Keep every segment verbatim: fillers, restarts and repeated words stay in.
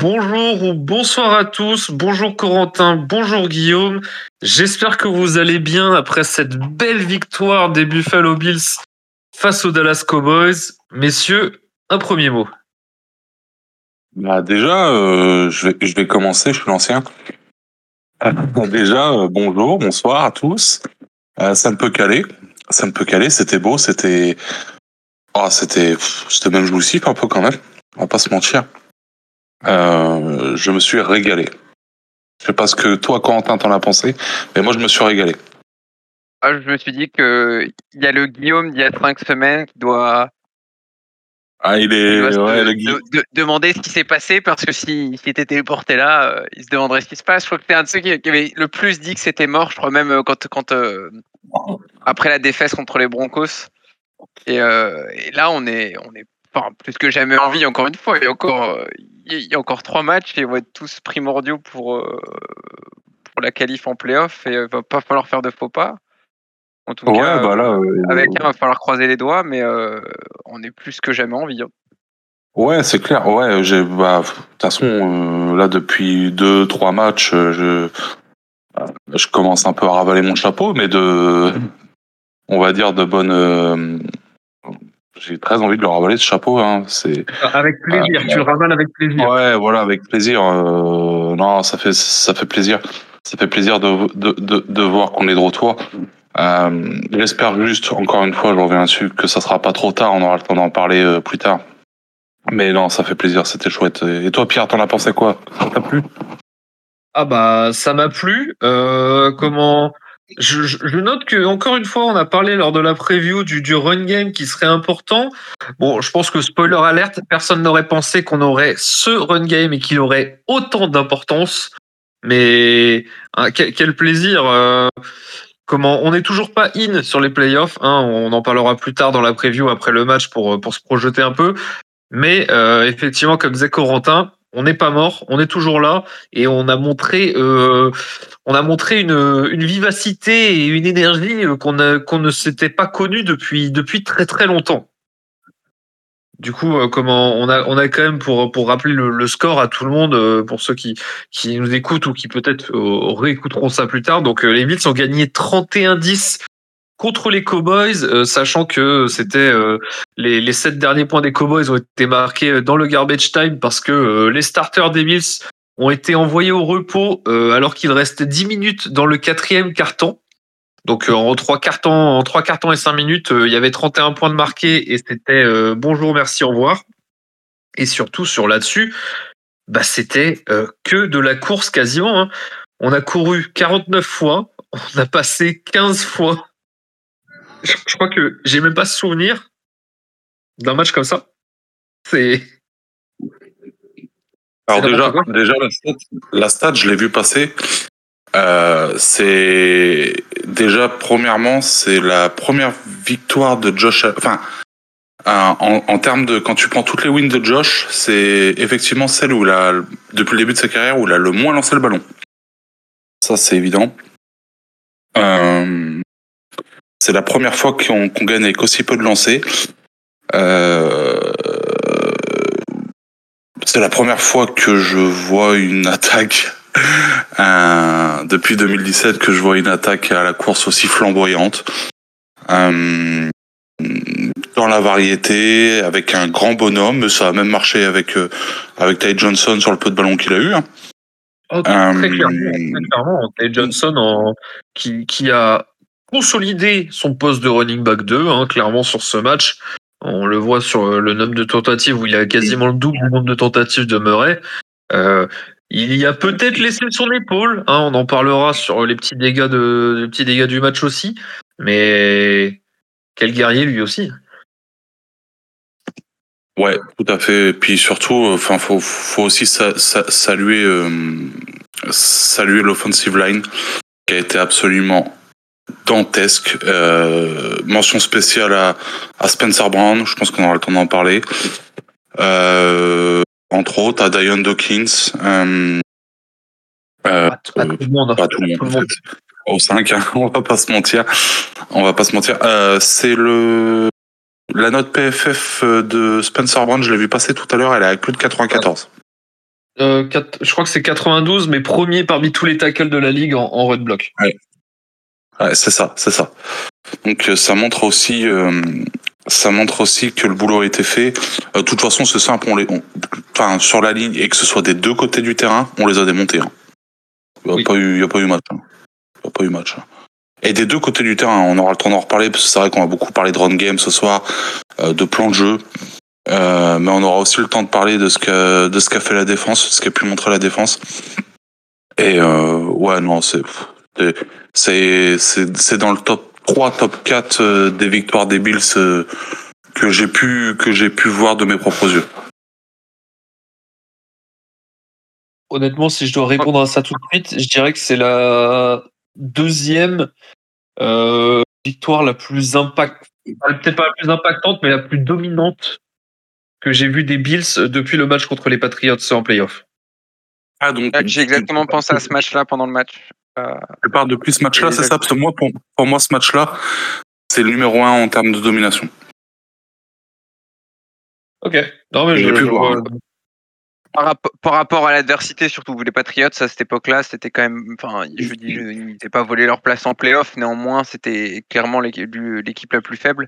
Bonjour ou bonsoir à tous, bonjour Corentin, bonjour Guillaume, j'espère que vous allez bien après cette belle victoire des Buffalo Bills face aux Dallas Cowboys. Messieurs, un premier mot. Bah déjà, euh, je, vais, je vais commencer, je suis l'ancien. Euh, déjà, euh, bonjour, bonsoir à tous, euh, ça ne peut caler, ça ne peut caler, c'était beau, c'était... Oh, c'était, c'était même jouissif un peu quand même, on va pas se mentir. Euh, je me suis régalé. Je sais pas ce que toi, Corentin, t'en as pensé, mais moi, je me suis régalé. Ah, je me suis dit qu'il y a le Guillaume d'il y a cinq semaines qui doit, ah, il est... il doit ouais, de, le Guillaume. De, de, demander ce qui s'est passé, parce que s'il si, si était téléporté là, euh, il se demanderait ce qui se passe. Je crois que t'es un de ceux qui, qui avait le plus dit que c'était mort, je crois même quand, quand euh, après la défaite contre les Broncos. Et, euh, et là, on est, on est enfin, plus que jamais en vie, encore une fois. Il y a encore, il y a encore trois matchs et on va être tous primordiaux pour, euh, pour la qualif en play-off. Et il ne va pas falloir faire de faux pas. En tout ouais, cas, bah là, euh, avec un, il va falloir croiser les doigts, mais euh, on est plus que jamais en vie. Ouais, c'est clair. Ouais, j'ai, bah, de toute façon, euh, là, depuis deux, trois matchs, je, je commence un peu à ravaler mon chapeau, mais de... on va dire de bonne. Euh... J'ai très envie de leur avaler ce chapeau. Hein. C'est... Avec plaisir. Euh... Tu le ravales avec plaisir. Ouais, voilà, avec plaisir. Euh... Non, ça fait ça fait plaisir. Ça fait plaisir de de de, de voir qu'on est de retour. Euh... J'espère juste, encore une fois, je reviens dessus, que ça sera pas trop tard. On aura le temps d'en parler euh, plus tard. Mais non, ça fait plaisir. C'était chouette. Et toi, Pierre, t'en as pensé quoi ? Ça t'a plu ? Ah bah, ça m'a plu. Euh, comment? Je, je, je note que encore une fois, on a parlé lors de la preview du, du run game qui serait important. Bon, je pense que spoiler alerte, personne n'aurait pensé qu'on aurait ce run game et qu'il aurait autant d'importance. Mais hein, quel, quel plaisir euh, Comment on n'est toujours pas in sur les playoffs. Hein, on en parlera plus tard dans la preview après le match pour pour se projeter un peu. Mais euh, effectivement, comme disait Corentin, on n'est pas mort, on est toujours là et on a montré, euh, on a montré une, une vivacité et une énergie qu'on, a, qu'on ne s'était pas connue depuis, depuis très très longtemps. Du coup, euh, comment on a, on a quand même pour, pour rappeler le, le score à tout le monde, euh, pour ceux qui, qui nous écoutent ou qui peut-être euh, réécouteront ça plus tard. Donc euh, les Bills ont gagné trente et un dix contre les Cowboys, euh, sachant que c'était euh, les, les sept derniers points des Cowboys ont été marqués dans le garbage time parce que euh, les starters des Bills ont été envoyés au repos euh, alors qu'il restait dix minutes dans le quatrième quart-temps. Donc euh, en trois quart-temps, en trois quart-temps et cinq minutes, euh, il y avait trente et un points de marqués et c'était euh, bonjour, merci, au revoir. Et surtout sur là-dessus, bah c'était euh, que de la course quasiment. Hein. On a couru quarante-neuf fois, on a passé quinze fois. Je crois que j'ai même pas souvenir d'un match comme ça. C'est. Alors, c'est déjà, déjà la, stat, la stat, je l'ai vu passer. Euh, c'est. Déjà, premièrement, c'est la première victoire de Josh. Enfin, en, en termes de. Quand tu prends toutes les wins de Josh, c'est effectivement celle où, la, depuis le début de sa carrière, où il a le moins lancé le ballon. Ça, c'est évident. Euh. C'est la première fois qu'on, qu'on gagne avec aussi peu de lancers. Euh, c'est la première fois que je vois une attaque, euh, depuis deux mille dix-sept, que je vois une attaque à la course aussi flamboyante. Euh, dans la variété, avec un grand bonhomme. Ça a même marché avec, euh, avec Ty Johnson sur le peu de ballon qu'il a eu. Hein. Oh, euh, très clairement, très clairement. Ty Johnson en, qui, qui a... consolider son poste de running back deux, hein, clairement sur ce match. On le voit sur le nombre de tentatives où il a quasiment le double nombre de tentatives de Murray. Euh, il y a peut-être laissé son épaule, hein, on en parlera sur les petits dégâts de, les petits dégâts du match aussi, mais quel guerrier lui aussi. Ouais, tout à fait. Et puis surtout, enfin, faut, faut aussi sa- sa- saluer, euh, saluer l'offensive line qui a été absolument dantesque. Euh, mention spéciale à, à Spencer Brown, je pense qu'on aura le temps d'en parler. Euh, entre autres, à Diane Dawkins. Euh, euh, pas, tout, euh, monde, pas tout le monde. Tout le monde. Au cinq, hein, on va pas se mentir. On va pas se mentir. Euh, c'est le la note P F F de Spencer Brown, je l'ai vu passer tout à l'heure, elle est à plus de quatre-vingt-quatorze. euh, quatre, je crois que c'est quatre-vingt-douze, mais premier parmi tous les tackles de la ligue en, en red block. Ouais. Ouais, c'est ça, c'est ça. Donc ça montre aussi, euh, ça montre aussi que le boulot a été fait. De euh, toute façon, c'est simple, on les, on, enfin sur la ligne et que ce soit des deux côtés du terrain, on les a démontés. Hein. Il n'y a, oui. pas eu, il y a pas eu match. Hein. Il n'y a pas eu match. Hein. Et des deux côtés du terrain, on aura le temps d'en reparler, parce que c'est vrai qu'on a beaucoup parlé de run game ce soir, euh, de plan de jeu, euh, mais on aura aussi le temps de parler de ce que, de ce qu'a fait la défense, de ce qu'a pu montrer la défense. Et euh, ouais, non, c'est, c'est, c'est, c'est dans le top trois, top quatre euh, des victoires des Bills euh, que j'ai pu, que j'ai pu voir de mes propres yeux. Honnêtement, si je dois répondre à ça tout de suite, je dirais que c'est la deuxième euh, victoire la plus impactante, peut-être pas la plus impactante, mais la plus dominante que j'ai vue des Bills depuis le match contre les Patriots en playoff. Ah, donc j'ai exactement tu... pensé à ce match-là pendant le match. Euh... Je pars depuis ce match-là, c'est ça, parce que moi, pour, pour moi, ce match-là, c'est le numéro un en termes de domination. Ok. Non, mais je, je, je vois. Vois... Par, par rapport à l'adversité, surtout les Patriots, à cette époque-là, c'était quand même, enfin, je dis, ils n'étaient pas volé leur place en play-off, néanmoins, c'était clairement l'équipe, l'équipe la plus faible.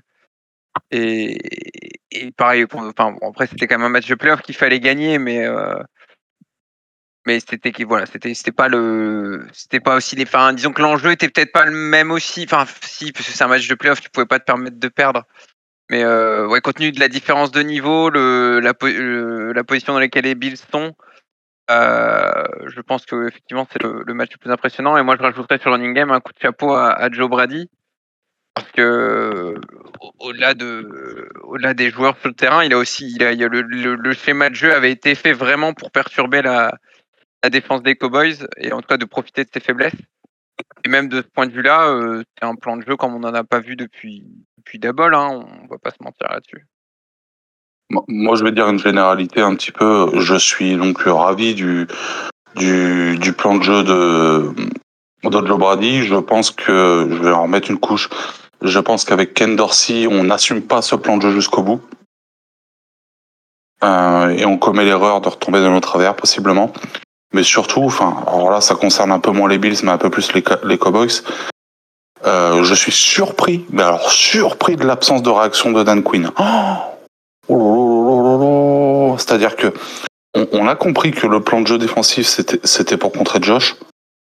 Et, et pareil, enfin, bon, après, c'était quand même un match de play-off qu'il fallait gagner, mais, euh, mais c'était, voilà, c'était, c'était pas le, c'était pas aussi les, enfin, disons que l'enjeu était peut-être pas le même aussi, enfin, si, parce que c'est un match de play-off, tu pouvais pas te permettre de perdre. Mais euh, ouais, compte tenu de la différence de niveau, le, la, le, la position dans laquelle les Bills sont, euh, je pense que effectivement c'est le, le match le plus impressionnant. Et moi, je rajouterais sur le running game un coup de chapeau à, à Joe Brady, parce que au, au-delà de, au-delà des joueurs sur le terrain, il a aussi, il a, il a le, le, le schéma de jeu avait été fait vraiment pour perturber la, la défense des Cowboys et en tout cas de profiter de ses faiblesses. Et même de ce point de vue-là, euh, c'est un plan de jeu comme on n'en a pas vu depuis. Puis d'abord, hein, on va pas se mentir là-dessus. Moi, je vais dire une généralité un petit peu. Je suis donc ravi du du, du plan de jeu de, de Joe Brady. Je pense que je vais en remettre une couche. Je pense qu'avec Ken Dorsey, on n'assume pas ce plan de jeu jusqu'au bout euh, et on commet l'erreur de retomber dans nos travers possiblement. Mais surtout, enfin, alors là, ça concerne un peu moins les Bills, mais un peu plus les les Cowboys. Euh, je suis surpris, mais alors surpris de l'absence de réaction de Dan Quinn. Oh C'est-à-dire que on, on a compris que le plan de jeu défensif c'était, c'était pour contrer Josh.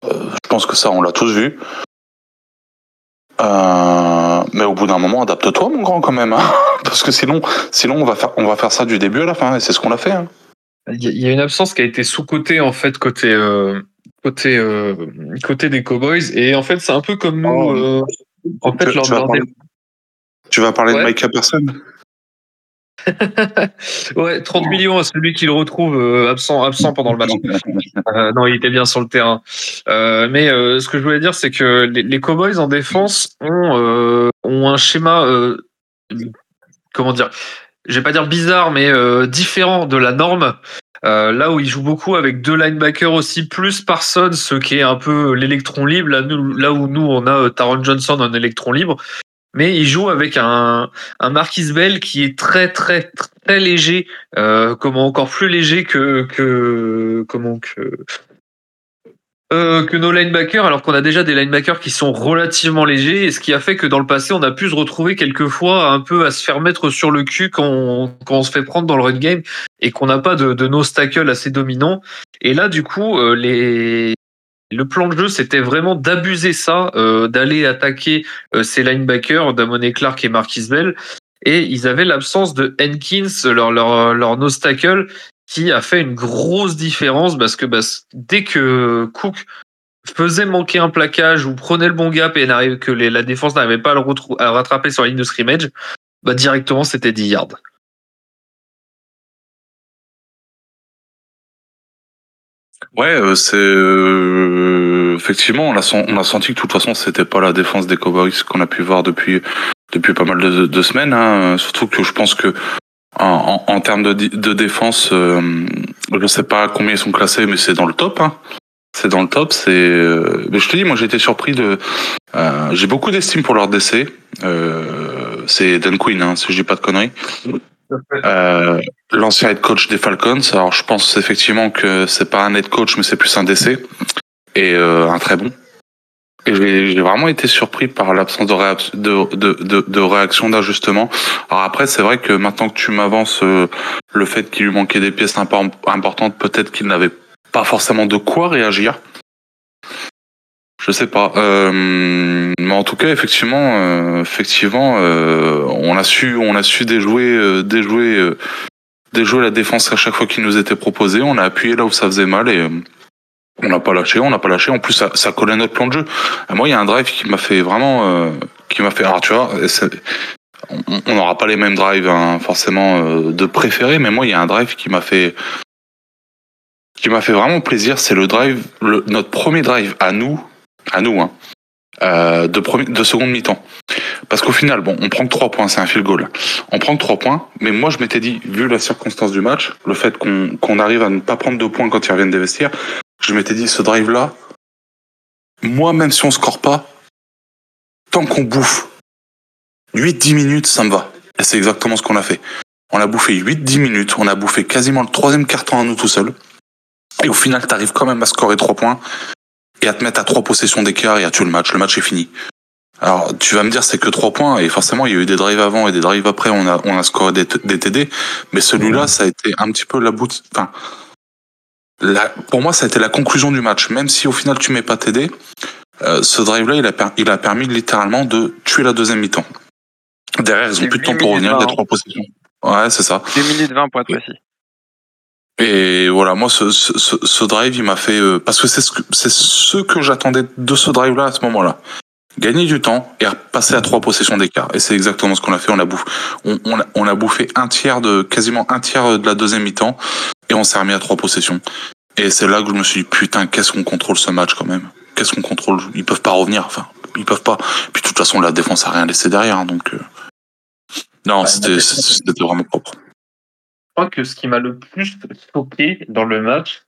Euh, je pense que ça on l'a tous vu. Euh, mais au bout d'un moment, adapte-toi mon grand quand même, hein parce que sinon, sinon on va faire, on va faire ça du début à la fin et c'est ce qu'on a fait. Hein. Il y a une absence qui a été sous-cotée en fait côté. Euh... Côté, euh, côté des Cowboys, et en fait, c'est un peu comme nous. Oh, euh, en fait, tu, leur tu, vas parler, tu vas parler ouais. de Micah Parsons. Ouais, trente millions à celui qui le retrouve euh, absent, absent pendant le match. Euh, non, il était bien sur le terrain. Euh, mais euh, ce que je voulais dire, c'est que les, les Cowboys en défense ont, euh, ont un schéma. Euh, comment dire ? Je vais pas dire bizarre, mais euh, différent de la norme. Euh, là où il joue beaucoup avec deux linebackers aussi, plus Parsons, ce qui est un peu l'électron libre, là, nous, là où nous on a euh, Taron Johnson en électron libre, mais il joue avec un, un Marquis Bell qui est très très très léger, euh, comment encore plus léger que que comment que euh, que nos linebackers, alors qu'on a déjà des linebackers qui sont relativement légers, et ce qui a fait que dans le passé on a pu se retrouver quelquefois un peu à se faire mettre sur le cul quand on, quand on se fait prendre dans le run game et qu'on n'a pas de, de nose tackle assez dominant. Et là du coup euh, les le plan de jeu c'était vraiment d'abuser ça, euh, d'aller attaquer euh, ces linebackers, Damone Clark et Marquis Bell, et ils avaient l'absence de Hankins, leur leur leur nose tackle, qui a fait une grosse différence parce que bah, dès que Cook faisait manquer un plaquage ou prenait le bon gap et que les, la défense n'arrivait pas à le retrou- à rattraper sur la ligne de scrimmage, bah, directement c'était dix yards. Ouais, c'est euh... effectivement on a, son... on a senti que de toute façon c'était pas la défense des Cowboys qu'on a pu voir depuis depuis pas mal de, de semaines, hein. Surtout que je pense que En, en, en termes de, de défense, euh, je ne sais pas combien ils sont classés, mais c'est dans le top. Hein. C'est dans le top. C'est. Euh, je te dis, moi j'ai été surpris de. Euh, j'ai beaucoup d'estime pour leur D C. Euh, c'est Dan Quinn, hein, si je dis pas de conneries. Euh, l'ancien head coach des Falcons. Alors, je pense effectivement que c'est pas un head coach, mais c'est plus un D C et euh, un très bon. Et j'ai, j'ai vraiment été surpris par l'absence de, réa- de, de, de, de réaction, d'ajustement. Alors après, c'est vrai que maintenant que tu m'avances euh, le fait qu'il lui manquait des pièces imp- importantes, peut-être qu'il n'avait pas forcément de quoi réagir. Je sais pas. Euh, mais en tout cas, effectivement, euh, effectivement, euh, on a su, on a su déjouer, euh, déjouer, euh, déjouer la défense à chaque fois qu'il nous était proposé. On a appuyé là où ça faisait mal et. On n'a pas lâché, on n'a pas lâché. En plus, ça, ça collait notre plan de jeu. Et moi, il y a un drive qui m'a fait vraiment, euh, qui m'a fait. Alors, tu vois, on n'aura pas les mêmes drives hein, forcément euh, de préférés, mais moi, il y a un drive qui m'a fait, qui m'a fait vraiment plaisir. C'est le drive, le, notre premier drive à nous, à nous, hein, euh, de, premier, de seconde mi-temps. Parce qu'au final, bon, on prend que trois points, c'est un field goal. On prend que trois points, mais moi je m'étais dit, vu la circonstance du match, le fait qu'on, qu'on arrive à ne pas prendre deux points quand ils reviennent des vestiaires. Je m'étais dit, ce drive-là, moi, même si on ne score pas, tant qu'on bouffe huit dix minutes, ça me va. Et c'est exactement ce qu'on a fait. On a bouffé huit dix minutes, on a bouffé quasiment le troisième quart-temps à nous tout seuls. Et au final, tu arrives quand même à scorer trois points et à te mettre à trois possessions d'écart et à tuer le match. Le match est fini. Alors, tu vas me dire, c'est que trois points. Et forcément, il y a eu des drives avant et des drives après. On a, on a scoré des, t- des T D. Mais celui-là, ça a été un petit peu la bout... Enfin... La, pour moi, ça a été la conclusion du match. Même si au final tu mets pas T D, euh, ce drive-là, il a, per, il a permis littéralement de tuer la deuxième mi-temps. Derrière, ils ont plus de temps pour revenir, il y a trois possessions. Ouais, c'est ça. deux minutes vingt pour être précis. Et voilà, moi, ce, ce, ce, ce drive, il m'a fait euh, parce que c'est ce que c'est ce que j'attendais de ce drive-là à ce moment-là. Gagner du temps et passer à trois possessions d'écart. Et c'est exactement ce qu'on a fait. On a bouffé, on, on, a, on a bouffé un tiers de quasiment un tiers de la deuxième mi-temps. Et on s'est remis à trois possessions. Et c'est là que je me suis dit, putain, qu'est-ce qu'on contrôle ce match quand même. Qu'est-ce qu'on contrôle. Ils peuvent pas revenir. Enfin, ils peuvent pas. Puis de toute façon, la défense a rien laissé derrière. Donc, euh... non, ouais, c'était, c'était vraiment propre. Je crois que ce qui m'a le plus choqué dans le match,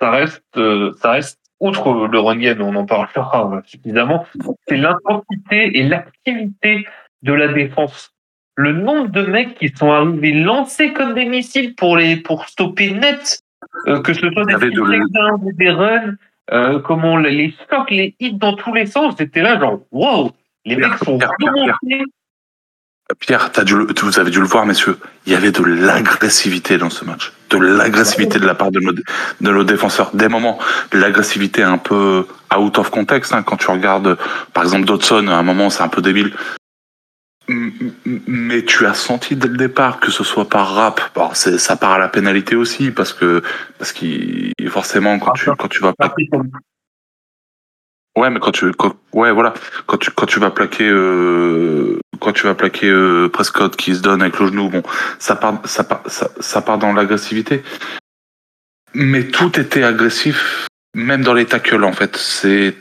ça reste, euh, ça reste outre le run game, on en parlera suffisamment, c'est l'intensité et l'activité de la défense. Le nombre de mecs qui sont arrivés lancés comme des missiles pour les pour stopper net, euh, que ce soit des de... des runs, euh, comment les stocks, les hits dans tous les sens, c'était là genre wow, les Pierre, mecs sont Pierre, Pierre, Pierre. Pierre t'as dû le, vous avez dû le voir messieurs, il y avait de l'agressivité dans ce match, de l'agressivité de la part de nos de nos défenseurs. Des moments, l'agressivité un peu out of context hein, quand tu regardes par exemple Dodson à un moment c'est un peu débile. Mais tu as senti dès le départ que ce soit par rap, bon, c'est, ça part à la pénalité aussi parce que parce qu'il forcément quand ah, tu quand tu vas plaquer, ouais mais quand tu quand, ouais voilà quand tu quand tu vas plaquer euh, quand tu vas plaquer euh, Prescott qui se donne avec le genou, bon ça part ça part ça, ça part dans l'agressivité, mais tout était agressif même dans les tackles en fait. C'est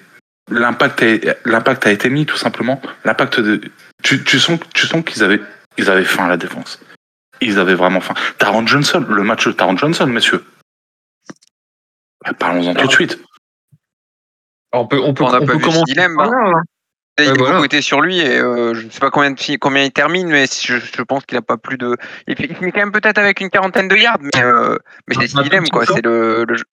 l'impact a, l'impact a été mis tout simplement, l'impact de Tu, tu sens, tu sens qu'ils avaient, ils avaient faim à la défense. Ils avaient vraiment faim. Taron Johnson, le match de Taron Johnson, messieurs. Bah, parlons-en alors, tout de suite. On peut, on peut, on a on pas peut vu ce dilemme. Hein. Hein. Il ouais, voilà. était sur lui et euh, je ne sais pas combien, combien il termine, mais je, je pense qu'il n'a pas plus de. Il finit quand même peut-être avec une quarantaine de yards, mais, euh, mais c'est ce dilemme quoi. C'est le, le jeu.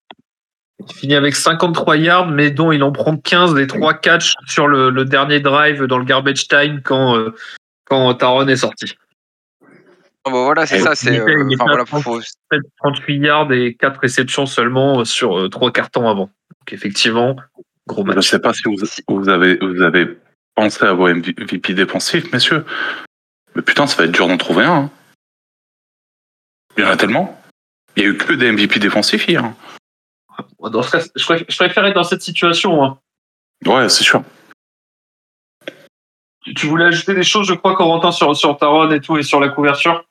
Il finit avec cinquante-trois yards, mais dont il en prend quinze des trois catchs sur le, le dernier drive dans le garbage time quand, euh, quand Taron est sorti. Oh bah voilà, c'est et ça. C'est, euh, il voilà, faut... trente-huit yards et quatre réceptions seulement sur euh, trois cartons avant. Donc effectivement, gros match. Je ne sais pas si vous, vous, avez, vous avez pensé à vos M V P défensifs, messieurs. Mais putain, ça va être dur d'en trouver un. Hein. Il y en a tellement. Il n'y a eu que des M V P défensifs hier. Dans ce cas, je préfère être dans cette situation. Hein. Ouais, c'est sûr. Tu voulais ajouter des choses, je crois, Corentin, sur, sur Taron et tout, et sur la couverture.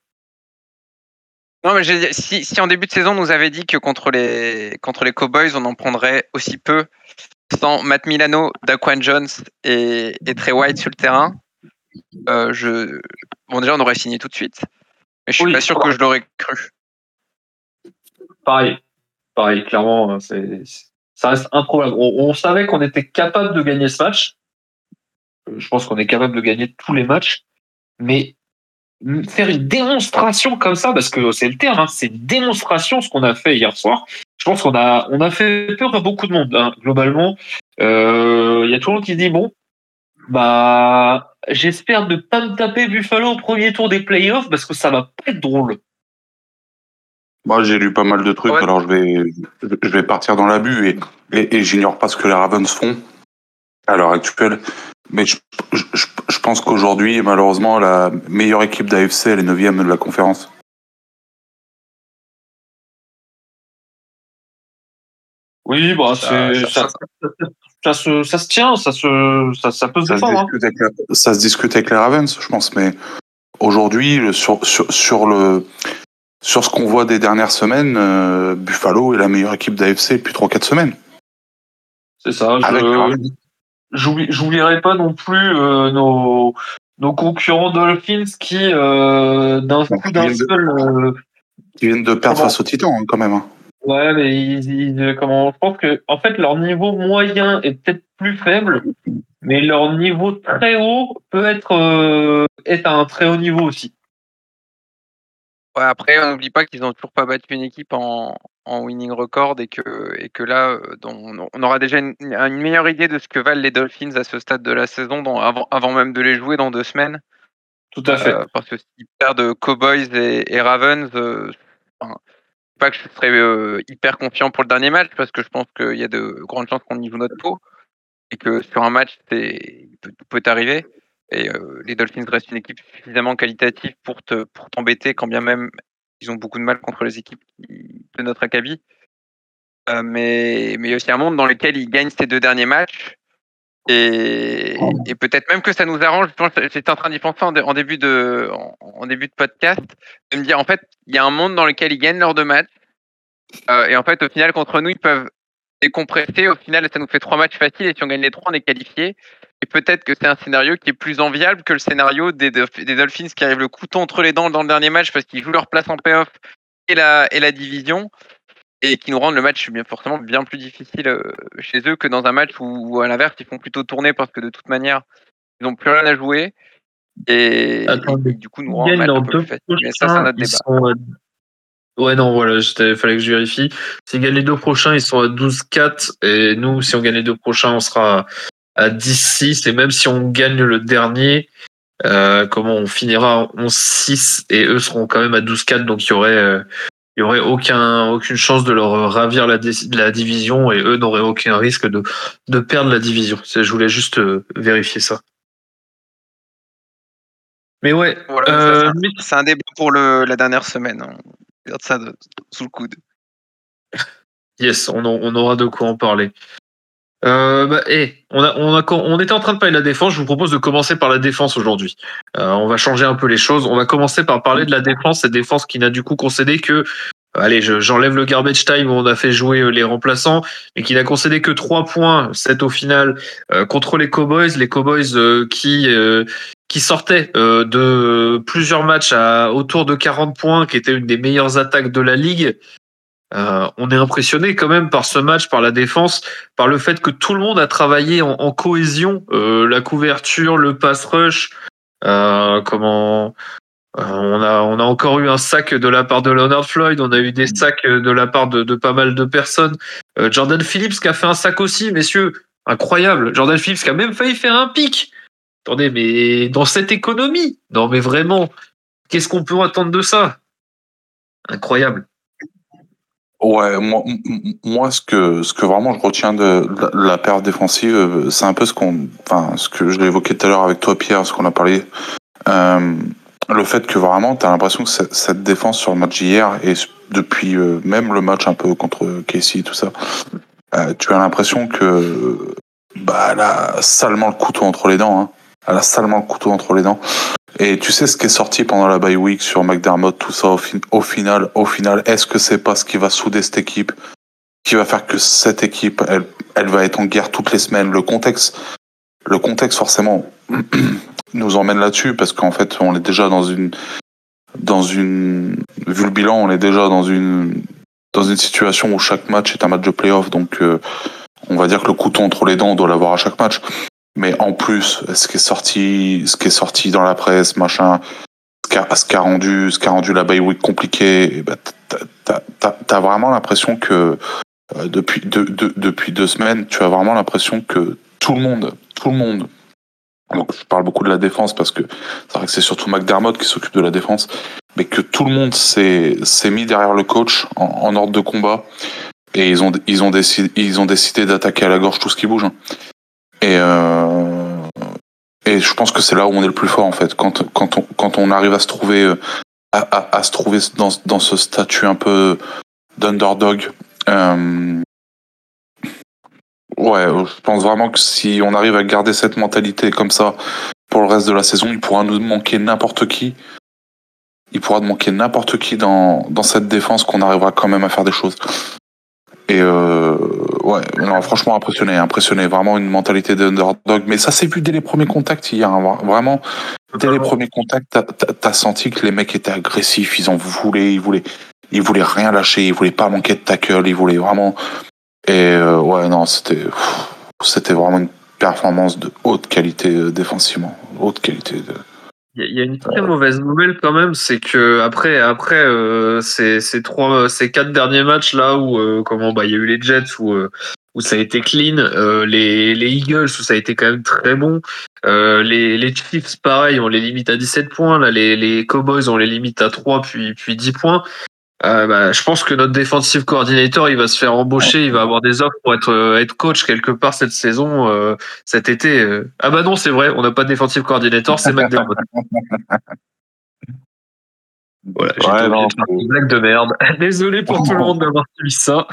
Non, mais j'ai, si, si en début de saison, on nous avait dit que contre les, contre les Cowboys, on en prendrait aussi peu sans Matt Milano, Daquan Jones et, et Trey White sur le terrain, euh, je... bon, déjà, on aurait signé tout de suite. Mais je suis oui, pas sûr pareil. Que je l'aurais cru. Pareil. Pareil, clairement, c'est, ça reste improbable. On, on savait qu'on était capable de gagner ce match. Je pense qu'on est capable de gagner tous les matchs. Mais faire une démonstration comme ça, parce que c'est le terme, hein, c'est une démonstration ce qu'on a fait hier soir. Je pense qu'on a on a fait peur à beaucoup de monde, hein. Globalement. Euh, y a tout le monde qui se dit bon, bah j'espère ne pas me taper Buffalo au premier tour des playoffs parce que ça va pas être drôle. Moi, j'ai lu pas mal de trucs, ouais. Alors je vais je vais partir dans l'abus et, et, et j'ignore pas ce que les Ravens font à l'heure actuelle. Mais je, je, je, je pense qu'aujourd'hui, malheureusement, la meilleure équipe d'A F C, elle est neuvième de la conférence. Oui, bah, ça, c'est, ça, ça, ça, ça, ça, se, ça se tient, ça, se, ça, ça peut se ça défendre. Se discute hein. avec, ça se discute avec les Ravens, je pense. Mais aujourd'hui, sur, sur, sur, le, sur ce qu'on voit des dernières semaines, euh, Buffalo est la meilleure équipe d'A F C depuis trois quatre semaines. C'est ça, avec je... J'oublie, j'oublierai pas non plus euh, nos nos concurrents Dolphins qui euh, d'un coup d'un de, seul euh, qui viennent de perdre comment, face aux Titans hein, quand même. Ouais, mais ils, ils comment je pense que en fait leur niveau moyen est peut-être plus faible, mais leur niveau très haut peut être euh, est à un très haut niveau aussi. Ouais, après on n'oublie pas qu'ils n'ont toujours pas battu une équipe en en winning record et que, et que là, on aura déjà une, une meilleure idée de ce que valent les Dolphins à ce stade de la saison, dans, avant, avant même de les jouer dans deux semaines. Tout à euh, fait. Parce que s'ils perdent Cowboys et, et Ravens, euh, enfin, pas que je serais euh, hyper confiant pour le dernier match, parce que je pense qu'il y a de grandes chances qu'on y joue notre peau, et que sur un match, c'est, tout peut arriver. Et euh, les Dolphins restent une équipe suffisamment qualitative pour, te, pour t'embêter, quand bien même ils ont beaucoup de mal contre les équipes de notre acabit. Euh, mais, mais il y a aussi un monde dans lequel ils gagnent ces deux derniers matchs. Et, et peut-être même que ça nous arrange. J'étais en train d'y penser en, de, en, début, de, en, en début de podcast, de me dire, en fait, il y a un monde dans lequel ils gagnent leurs deux matchs. Euh, et en fait, au final, contre nous, ils peuvent décompresser. Au final, ça nous fait trois matchs faciles. Et si on gagne les trois, on est qualifié. Et peut-être que c'est un scénario qui est plus enviable que le scénario des, des Dolphins qui arrivent le couteau entre les dents dans le dernier match parce qu'ils jouent leur place en play-off et la, et la division et qui nous rendent le match bien, forcément bien plus difficile chez eux que dans un match où, où à l'inverse, ils font plutôt tourner parce que de toute manière, ils n'ont plus rien à jouer et, Attends, et du coup, nous rendent le match un peu plus facile. Mais ça, c'est un autre débat. Sont... Ouais, non, voilà, il fallait que je vérifie. S'ils gagnent les deux prochains, ils sont à douze quatre et nous, si on gagne les deux prochains, on sera... à dix six, et même si on gagne le dernier, euh, comment on finira onze six, et eux seront quand même à douze quatre, donc il y aurait, euh, il y aurait aucun, aucune chance de leur ravir la, la division, et eux n'auraient aucun risque de, de perdre la division. Je voulais juste euh, vérifier ça. Mais ouais, voilà, euh, ça, c'est, un, c'est un débat pour le, la dernière semaine. On garde ça de, sous le coude. Yes, on, a, on aura de quoi en parler. Euh, bah, hey, on a, on a, on était en train de parler de la défense. Je vous propose de commencer par la défense aujourd'hui. Euh, on va changer un peu les choses. On va commencer par parler de la défense, cette défense qui n'a du coup concédé que, allez, je, j'enlève le garbage time où on a fait jouer les remplaçants, mais qui n'a concédé que trois points, sept au final, euh, contre les Cowboys, les Cowboys euh, qui, euh, qui sortaient euh, de plusieurs matchs à autour de quarante points, qui était une des meilleures attaques de la ligue. Euh, on est impressionné quand même par ce match, par la défense, par le fait que tout le monde a travaillé en, en cohésion, euh, la couverture, le pass rush. Euh, comment euh, on a on a encore eu un sac de la part de Leonard Floyd, on a eu des sacs de la part de, de pas mal de personnes. Euh, Jordan Phillips qui a fait un sac aussi, messieurs, incroyable. Jordan Phillips qui a même failli faire un pick. Attendez, mais dans cette économie, non mais vraiment, qu'est-ce qu'on peut attendre de ça? Incroyable. Ouais, moi, moi, ce que, ce que vraiment je retiens de la, la perte défensive, c'est un peu ce qu'on, enfin, ce que je l'ai évoqué tout à l'heure avec toi, Pierre, ce qu'on a parlé. Euh, le fait que vraiment, t'as l'impression que cette défense sur le match d'hier et depuis euh, même le match un peu contre Casey et tout ça, euh, tu as l'impression que, bah, elle a salement le couteau entre les dents, hein. Elle a salement le couteau entre les dents. Et tu sais ce qui est sorti pendant la bye week sur McDermott, tout ça, au, fin- au final, au final, est-ce que c'est pas ce qui va souder cette équipe, qui va faire que cette équipe, elle, elle va être en guerre toutes les semaines? Le contexte, le contexte, forcément, nous emmène là-dessus, parce qu'en fait, on est déjà dans une, dans une, vu le bilan, on est déjà dans une, dans une situation où chaque match est un match de playoff, donc, euh, on va dire que le couteau entre les dents, on doit l'avoir à chaque match. Mais en plus, ce qui est sorti, ce qui est sorti dans la presse, machin, ce qu'a rendu, ce qu'a rendu la bye week compliquée, bah, t'as, t'as, t'as, t'as vraiment l'impression que euh, depuis, de, de, depuis deux semaines, tu as vraiment l'impression que tout le monde, tout le monde, donc je parle beaucoup de la défense parce que c'est vrai que c'est surtout McDermott qui s'occupe de la défense, mais que tout le monde s'est, s'est mis derrière le coach en, en ordre de combat et ils ont, ils ont décidé, ils ont décidé d'attaquer à la gorge tout ce qui bouge. Et euh, Et je pense que c'est là où on est le plus fort en fait. Quand quand on quand on arrive à se trouver à, à, à se trouver dans dans ce statut un peu d'underdog. Euh, ouais, je pense vraiment que si on arrive à garder cette mentalité comme ça pour le reste de la saison, il pourra nous manquer n'importe qui. Il pourra nous manquer n'importe qui dans dans cette défense qu'on arrivera quand même à faire des choses. Et euh, ouais, non, franchement impressionné, impressionné, vraiment une mentalité d'underdog. Mais ça s'est vu dès les premiers contacts hier, hein, vraiment. Dès les premiers contacts, t'as, t'as senti que les mecs étaient agressifs, ils en voulaient, ils voulaient, ils voulaient rien lâcher, ils voulaient pas manquer de tackle, ils voulaient vraiment. Et euh, ouais, non, c'était, pff, c'était vraiment une performance de haute qualité défensivement, haute qualité de. Il y a une très mauvaise nouvelle quand même, c'est que après après euh, ces ces trois ces quatre derniers matchs là où euh, comment bah il y a eu les Jets où euh, où ça a été clean, euh, les les Eagles où ça a été quand même très bon, euh, les les Chiefs pareil, on les limite à dix-sept points là, les les Cowboys on les limite à trois puis puis dix points. Euh, bah, je pense que notre defensive coordinator, il va se faire embaucher, il va avoir des offres pour être être coach quelque part cette saison, euh, cet été. Euh. Ah bah non, c'est vrai, on n'a pas de defensive coordinator, c'est McDermott. Voilà, j'ai ouais, non, une blague de merde. Désolé pour tout le monde d'avoir suivi ça.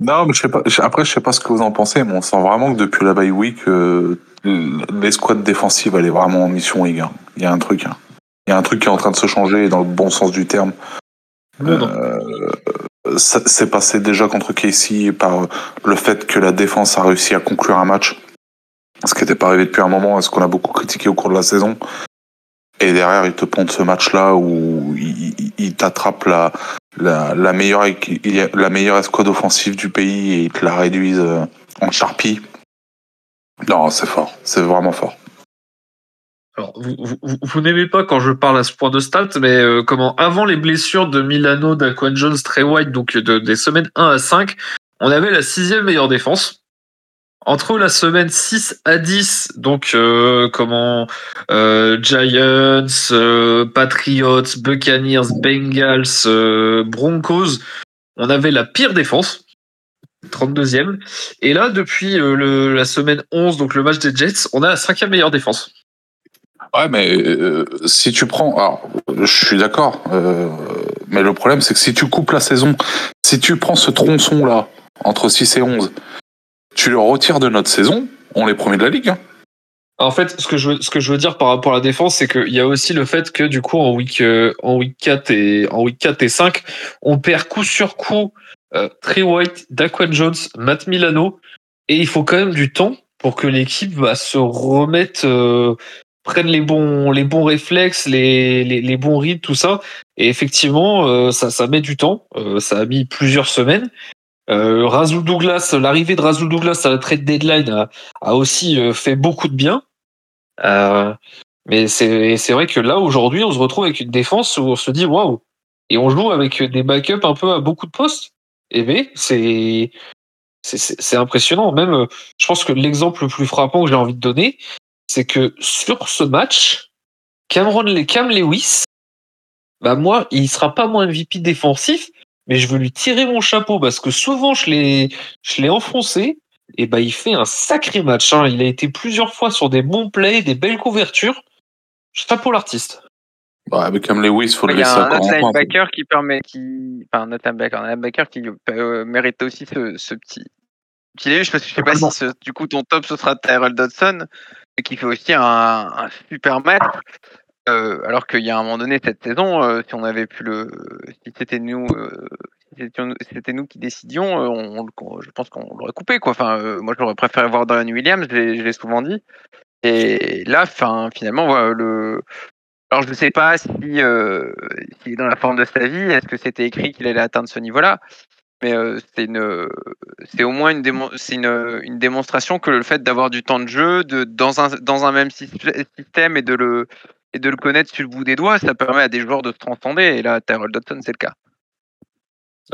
Non, mais je sais pas. Après, je sais pas ce que vous en pensez, mais on sent vraiment que depuis la bye week, euh, l'escouade défensive, elle est vraiment en mission Ligue. Hein. Il y a un truc, hein. Il y a un truc qui est en train de se changer dans le bon sens du terme. Euh, ça s'est passé déjà contre Casey par le fait que la défense a réussi à conclure un match, ce qui n'était pas arrivé depuis un moment, ce qu'on a beaucoup critiqué au cours de la saison. Et derrière, ils te pondent ce match-là où ils, ils t'attrapent la, la, la, meilleure, la meilleure escouade offensive du pays et ils te la réduisent en charpie. Non, c'est fort, c'est vraiment fort. Alors, vous, vous, vous n'aimez pas quand je parle à ce point de stats, mais euh, comment avant les blessures de Milano, Daquan Jones, Trey White, donc de, des semaines un à cinq, on avait la sixième meilleure défense. Entre la semaine six à dix, donc euh, comment euh, Giants, euh, Patriots, Buccaneers, Bengals, euh, Broncos, on avait la pire défense. trente-deuxième. Et là, depuis euh, le, la semaine onze, donc le match des Jets, on a la cinquième meilleure défense. Ouais, mais euh, si tu prends... Alors, je suis d'accord, euh, mais le problème, c'est que si tu coupes la saison, si tu prends ce tronçon-là, entre six et onze, tu le retires de notre saison, on est premier de la Ligue. Hein. En fait, ce que, je, ce que je veux dire par rapport à la défense, c'est qu'il y a aussi le fait que, du coup, en week, euh, en week, quatre, et, en week quatre et cinq, on perd coup sur coup euh, Trey White, Daquan Jones, Matt Milano, et il faut quand même du temps pour que l'équipe bah, se remette... Euh, prennent les bons les bons réflexes, les les, les bons rides, tout ça. Et effectivement, euh, ça ça met du temps. Euh, ça a mis plusieurs semaines. Euh, Rasul Douglas, l'arrivée de Rasul Douglas à la trade deadline a, a aussi fait beaucoup de bien. Euh, mais c'est c'est vrai que là aujourd'hui, on se retrouve avec une défense où on se dit waouh. Et on joue avec des backups un peu à beaucoup de postes. Et ben c'est c'est c'est, c'est impressionnant. Même, je pense que l'exemple le plus frappant que j'ai envie de donner, c'est que sur ce match, Cameron Cam Lewis, bah moi, il sera pas mon M V P défensif, mais je veux lui tirer mon chapeau parce que souvent je l'ai, je l'ai enfoncé et bah il fait un sacré match. Hein. Il a été plusieurs fois sur des bons plays, des belles couvertures. Chapeau l'artiste. Ouais, mais Cam Lewis, faut le laisser encore. Il y a un autre linebacker qui permet, qui, enfin un autre linebacker, un linebacker qui euh, mérite aussi ce, ce petit, petit léger, parce que je sais pas si ce, du coup ton top ce sera Tyrel Dodson. Qui fait aussi un, un super match, euh, alors qu'il y a un moment donné cette saison, euh, si on avait pu le, si c'était nous, euh, si c'était, c'était nous qui décidions, euh, on, on, je pense qu'on l'aurait coupé quoi. Enfin, euh, moi j'aurais préféré voir Dorian Williams, je l'ai, je l'ai souvent dit. Et là, fin, finalement, ouais, le, alors je ne sais pas si euh, s'il est dans la forme de sa vie, est-ce que c'était écrit qu'il allait atteindre ce niveau-là? Mais euh, c'est une, c'est au moins une, démon- c'est une, une démonstration que le fait d'avoir du temps de jeu, de dans un dans un même système et de le et de le connaître sur le bout des doigts, ça permet à des joueurs de se transcender. Et là, Tyrel Dodson, c'est le cas.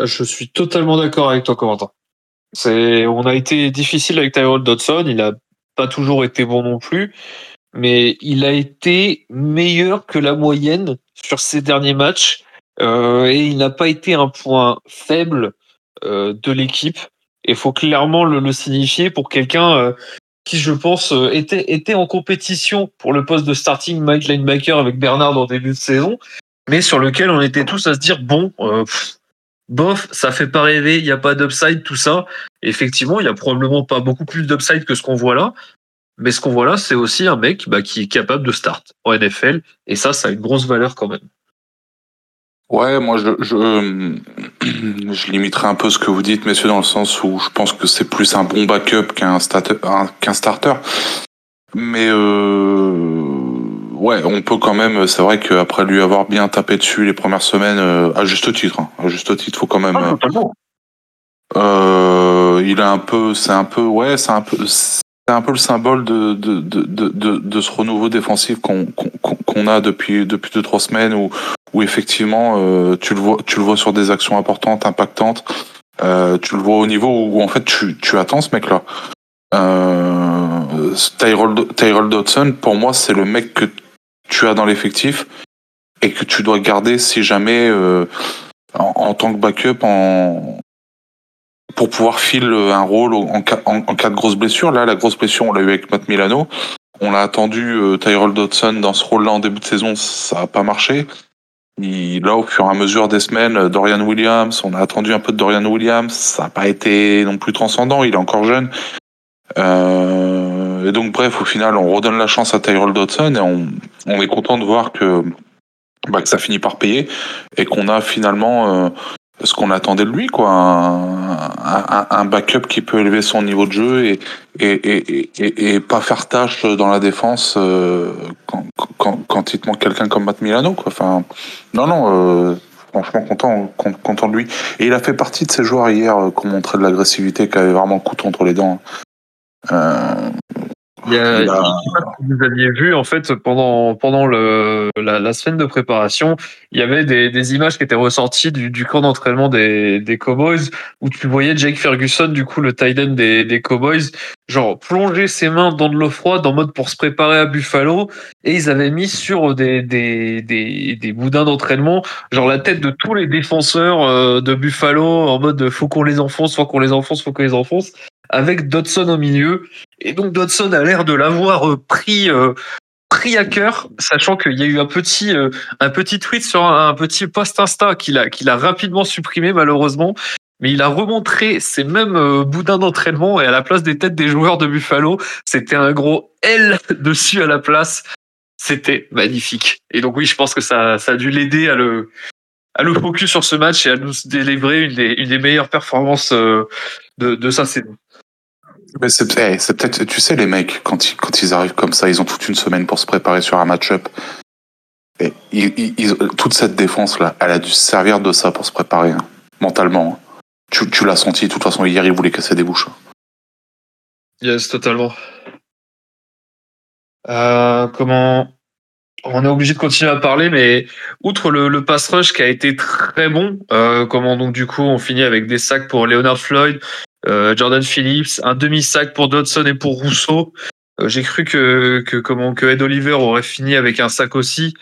Je suis totalement d'accord avec toi, Corentin. C'est, on a été difficile avec Tyrel Dodson. Il n'a pas toujours été bon non plus, mais il a été meilleur que la moyenne sur ses derniers matchs. Euh, et il n'a pas été un point faible euh, de l'équipe. Il faut clairement le, le signifier pour quelqu'un euh, qui, je pense, euh, était, était en compétition pour le poste de starting Mike Linebacker avec Bernard en début de saison, mais sur lequel on était tous à se dire, bon, euh, pff, bof, ça fait pas rêver, il n'y a pas d'upside, tout ça. Et effectivement, il n'y a probablement pas beaucoup plus d'upside que ce qu'on voit là, mais ce qu'on voit là, c'est aussi un mec bah, qui est capable de start en N F L, et ça, ça a une grosse valeur quand même. Ouais, moi je je je limiterai un peu ce que vous dites, messieurs, dans le sens où je pense que c'est plus un bon backup qu'un starter, un, qu'un starter. Mais euh, ouais, on peut quand même. C'est vrai qu'après lui avoir bien tapé dessus les premières semaines, euh, à juste titre, hein, à juste titre, faut quand même. Ah, totalement. Euh, il a un peu, c'est un peu, ouais, c'est un peu, c'est un peu le symbole de de de de de, de ce renouveau défensif qu'on qu'on qu'on a depuis depuis deux trois semaines où. où effectivement euh, tu le vois tu le vois sur des actions importantes, impactantes, euh, tu le vois au niveau où, où en fait tu tu attends ce mec là. Euh, Tyrel, Tyrel Dodson, pour moi, c'est le mec que tu as dans l'effectif et que tu dois garder si jamais euh, en, en tant que backup en pour pouvoir filer un rôle en cas en, en cas de grosse blessure. Là, la grosse blessure, on l'a eu avec Matt Milano. On l'a attendu euh, Tyrel Dodson dans ce rôle là en début de saison, ça a pas marché. Il, là, au fur et à mesure des semaines, Dorian Williams, on a attendu un peu de Dorian Williams, ça n'a pas été non plus transcendant, il est encore jeune. Euh, et donc, bref, au final, on redonne la chance à Tyrel Dodson et on, on est content de voir que, bah, que ça finit par payer et qu'on a finalement euh, ce qu'on attendait de lui, quoi, un, un, un backup qui peut élever son niveau de jeu et, et, et, et, et pas faire tâche dans la défense euh, quand, quand, quand il te manque quelqu'un comme Matt Milano, quoi. Enfin, non, non, euh, franchement, content, content de lui. Et il a fait partie de ces joueurs hier euh, qui ont montré de l'agressivité, qui avaient vraiment le couteau entre les dents. Euh, il y a, il a... Je sais pas si vous aviez vu, en fait, pendant, pendant le, la, la semaine de préparation, il y avait des, des images qui étaient ressorties du, du camp d'entraînement des, des Cowboys, où tu voyais Jake Ferguson, du coup, le tight end des, des Cowboys, genre plonger ses mains dans de l'eau froide en mode pour se préparer à Buffalo, et ils avaient mis sur des, des, des, des boudins d'entraînement, genre la tête de tous les défenseurs de Buffalo en mode faut qu'on les enfonce, faut qu'on les enfonce, faut qu'on les enfonce. Avec Dodson au milieu. Et donc Dodson a l'air de l'avoir pris, euh, pris à cœur, sachant qu'il y a eu un petit, euh, un petit tweet sur un, un petit post Insta qu'il a, qu'il a rapidement supprimé malheureusement, mais il a remontré ces mêmes euh, boudins d'entraînement et à la place des têtes des joueurs de Buffalo, c'était un gros L dessus à la place. C'était magnifique. Et donc oui, je pense que ça, ça a dû l'aider à le, à le focus sur ce match et à nous délivrer une des, une des meilleures performances euh, de, de sa saison. Mais c'est, hey, c'est peut-être, tu sais, les mecs, quand ils, quand ils arrivent comme ça, ils ont toute une semaine pour se préparer sur un match-up. Et ils, ils, ils, toute cette défense-là, elle a dû se servir de ça pour se préparer, hein, mentalement. Tu, tu l'as senti, de toute façon, hier, ils voulaient casser des bouches. Yes, totalement. Euh, comment... On est obligé de continuer à parler, mais outre le, le pass rush qui a été très bon, euh, comment donc du coup on finit avec des sacs pour Leonard Floyd, euh, Jordan Phillips, un demi-sac pour Dodson et pour Rousseau. Euh, j'ai cru que, que comment que Ed Oliver aurait fini avec un sac aussi.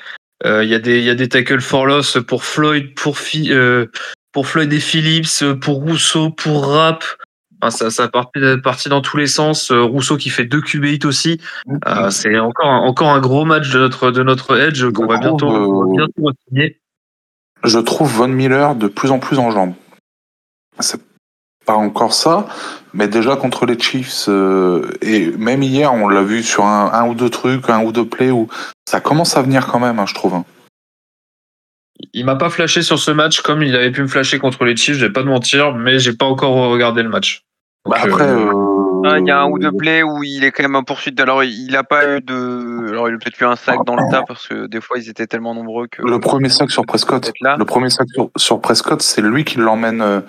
Il euh, y a des il y a des tackles for loss pour Floyd, pour Fi, euh, pour Floyd et Phillips, pour Rousseau, pour Rapp. Enfin, ça ça part parti dans tous les sens. Rousseau qui fait deux Q B hits aussi. Euh, c'est encore un, encore un gros match de notre de notre edge qu'on va bientôt euh, bientôt signer. Je trouve Von Miller de plus en plus en jambes. C'est pas encore ça, mais déjà contre les Chiefs euh, et même hier on l'a vu sur un, un ou deux trucs, un ou deux plays où ça commence à venir quand même, hein, je trouve. Il m'a pas flashé sur ce match comme il avait pu me flasher contre les Chiefs, je vais pas te mentir, mais j'ai pas encore regardé le match. Bah après, euh... Euh... il y a un ou deux plays où il est quand même en poursuite. Alors il a pas eu de, alors il a peut-être eu un sac dans le tas parce que des fois ils étaient tellement nombreux que. Le premier sac sur Prescott. Le premier sac sur, sur Prescott, c'est lui qui l'emmène.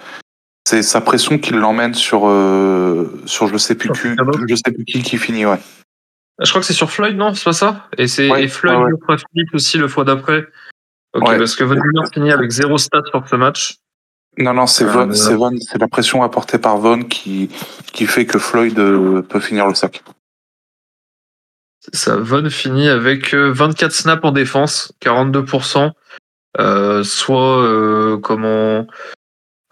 C'est sa pression qui l'emmène sur euh, sur je sais plus qui, je sais plus qui qui finit, ouais. Je crois que c'est sur Floyd, non? C'est pas ça? Et c'est ouais, et Floyd, ouais. le Philippe aussi, le fois d'après. Ok, ouais. Parce que Von Miller finit avec zéro stat sur ce match. Non, non, c'est Von, euh, c'est Von, c'est la pression apportée par Von qui, qui fait que Floyd euh, peut finir le sac. C'est ça, Von finit avec vingt-quatre snaps en défense, quarante-deux pour cent, euh, soit euh, comment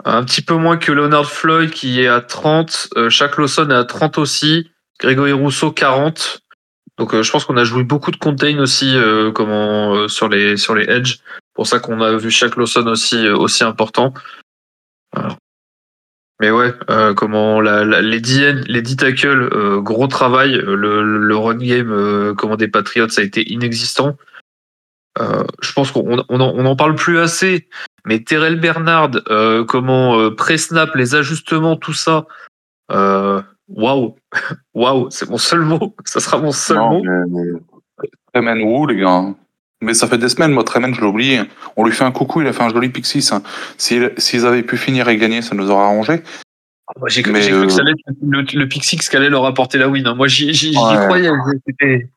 un petit peu moins que Leonard Floyd qui est à trente, euh, Shaq Lawson est à trente aussi, Gregory Rousseau quarante. Donc euh, je pense qu'on a joué beaucoup de contain aussi euh, comment euh, sur les sur les edge. Pour ça qu'on a vu Shaq Lawson aussi euh, aussi important. Alors. Mais ouais, euh, comment la, la, les D N, les D tackles, euh, gros travail. Le, le run game euh, comment des Patriots, ça a été inexistant. Euh, je pense qu'on on en, on en parle plus assez. Mais Terrell Bernard, euh, comment euh, pré-snap, les ajustements, tout ça. Euh, Waouh, waouh, c'est mon seul mot. Ça sera mon seul non, mot. Mais... Tremaine, wow, les gars. Mais ça fait des semaines, moi, Tremaine, je l'ai oublié. On lui fait un coucou, il a fait un joli pick six. S'ils, s'ils avaient pu finir et gagner, ça nous aurait arrangé. Ah, moi, j'ai, mais, j'ai cru euh... que ça allait être le, le pick six qu'allait leur apporter la win. Moi, j'y, j'y, ouais. j'y croyais. C'était...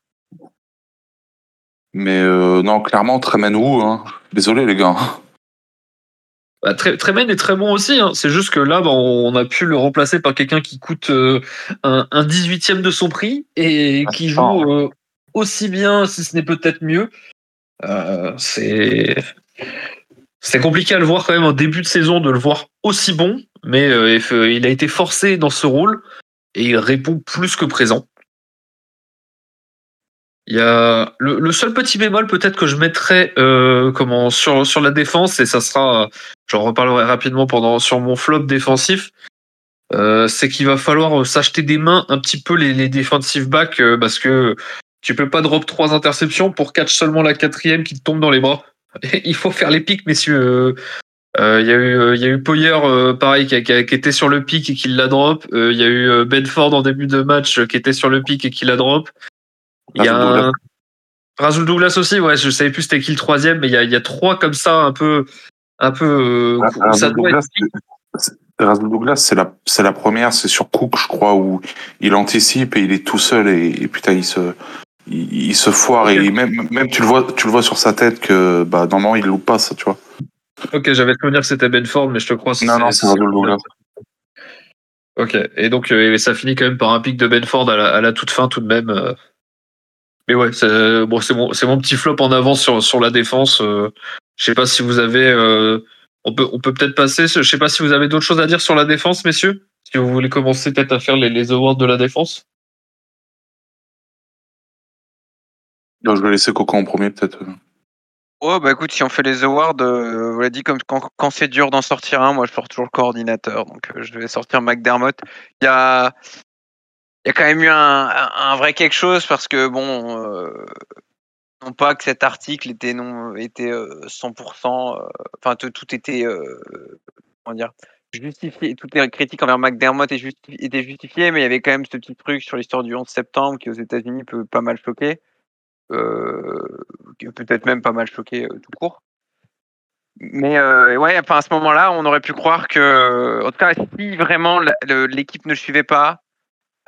Mais euh, non, clairement, Tremaine, wow, hein. Désolé, les gars. Bah, Tremaine est très bon aussi, hein. C'est juste que là, bah, on a pu le remplacer par quelqu'un qui coûte euh, un, un dix-huitième de son prix et ah, qui joue euh, aussi bien, si ce n'est peut-être mieux. Euh, c'est... c'est compliqué à le voir quand même en début de saison, de le voir aussi bon, mais euh, il a été forcé dans ce rôle et il répond plus que présent. Il y a le, le seul petit bémol peut-être que je mettrais euh, comment sur sur la défense, et ça sera, j'en reparlerai rapidement pendant sur mon flop défensif, euh, c'est qu'il va falloir s'acheter des mains un petit peu les, les defensive backs, euh, parce que tu peux pas drop trois interceptions pour catch seulement la quatrième qui te tombe dans les bras. Il faut faire les pics, messieurs. Il euh, y a eu il y a eu Poyer euh, pareil qui, a, qui, a, qui était sur le pic et qui la drop. Il euh, y a eu Bedford en début de match qui était sur le pic et qui la drop. Il y a un... Rasul Douglas aussi, ouais, je savais plus c'était qui le troisième, mais il y a, il y a trois comme ça, un peu, un peu. Ah, ça doit Douglas, être... Rasul Douglas, c'est la, c'est la première, c'est sur Cook, je crois, où il anticipe et il est tout seul et, et putain, il se, il, il se foire, okay. Et même, même tu le vois, tu le vois sur sa tête que, bah, normalement, il loupe pas ça, tu vois. Ok, j'avais le souvenir que c'était Benford, mais je te crois. Non, c'est, non, c'est, c'est Rasul Douglas. Ok, et donc et ça finit quand même par un pic de Benford à la, à la toute fin, tout de même. Mais ouais, c'est, bon, c'est mon, c'est mon petit flop en avant sur, sur la défense. Euh, je sais pas si vous avez, euh, on peut, on peut peut-être passer. Je sais pas si vous avez d'autres choses à dire sur la défense, messieurs. Si vous voulez commencer peut-être à faire les, les awards de la défense. Non, je vais laisser Coco en premier, peut-être. Ouais, bah écoute, si on fait les awards, euh, vous l'avez dit, comme quand, quand c'est dur d'en sortir un, moi je sors toujours le coordinateur, donc euh, je vais sortir McDermott. Il y a Il y a quand même eu un, un vrai quelque chose, parce que, bon, euh, non pas que cet article était, non, était euh, cent pour cent, euh, enfin, tout, tout était, euh, comment dire, justifié, toutes les critiques envers McDermott étaient justifiées, mais il y avait quand même ce petit truc sur l'histoire du onze septembre qui, aux États-Unis peut pas mal choquer, euh, peut-être même pas mal choquer euh, tout court. Mais euh, ouais, enfin, à ce moment-là, on aurait pu croire que, en tout cas, si vraiment l'équipe ne suivait pas,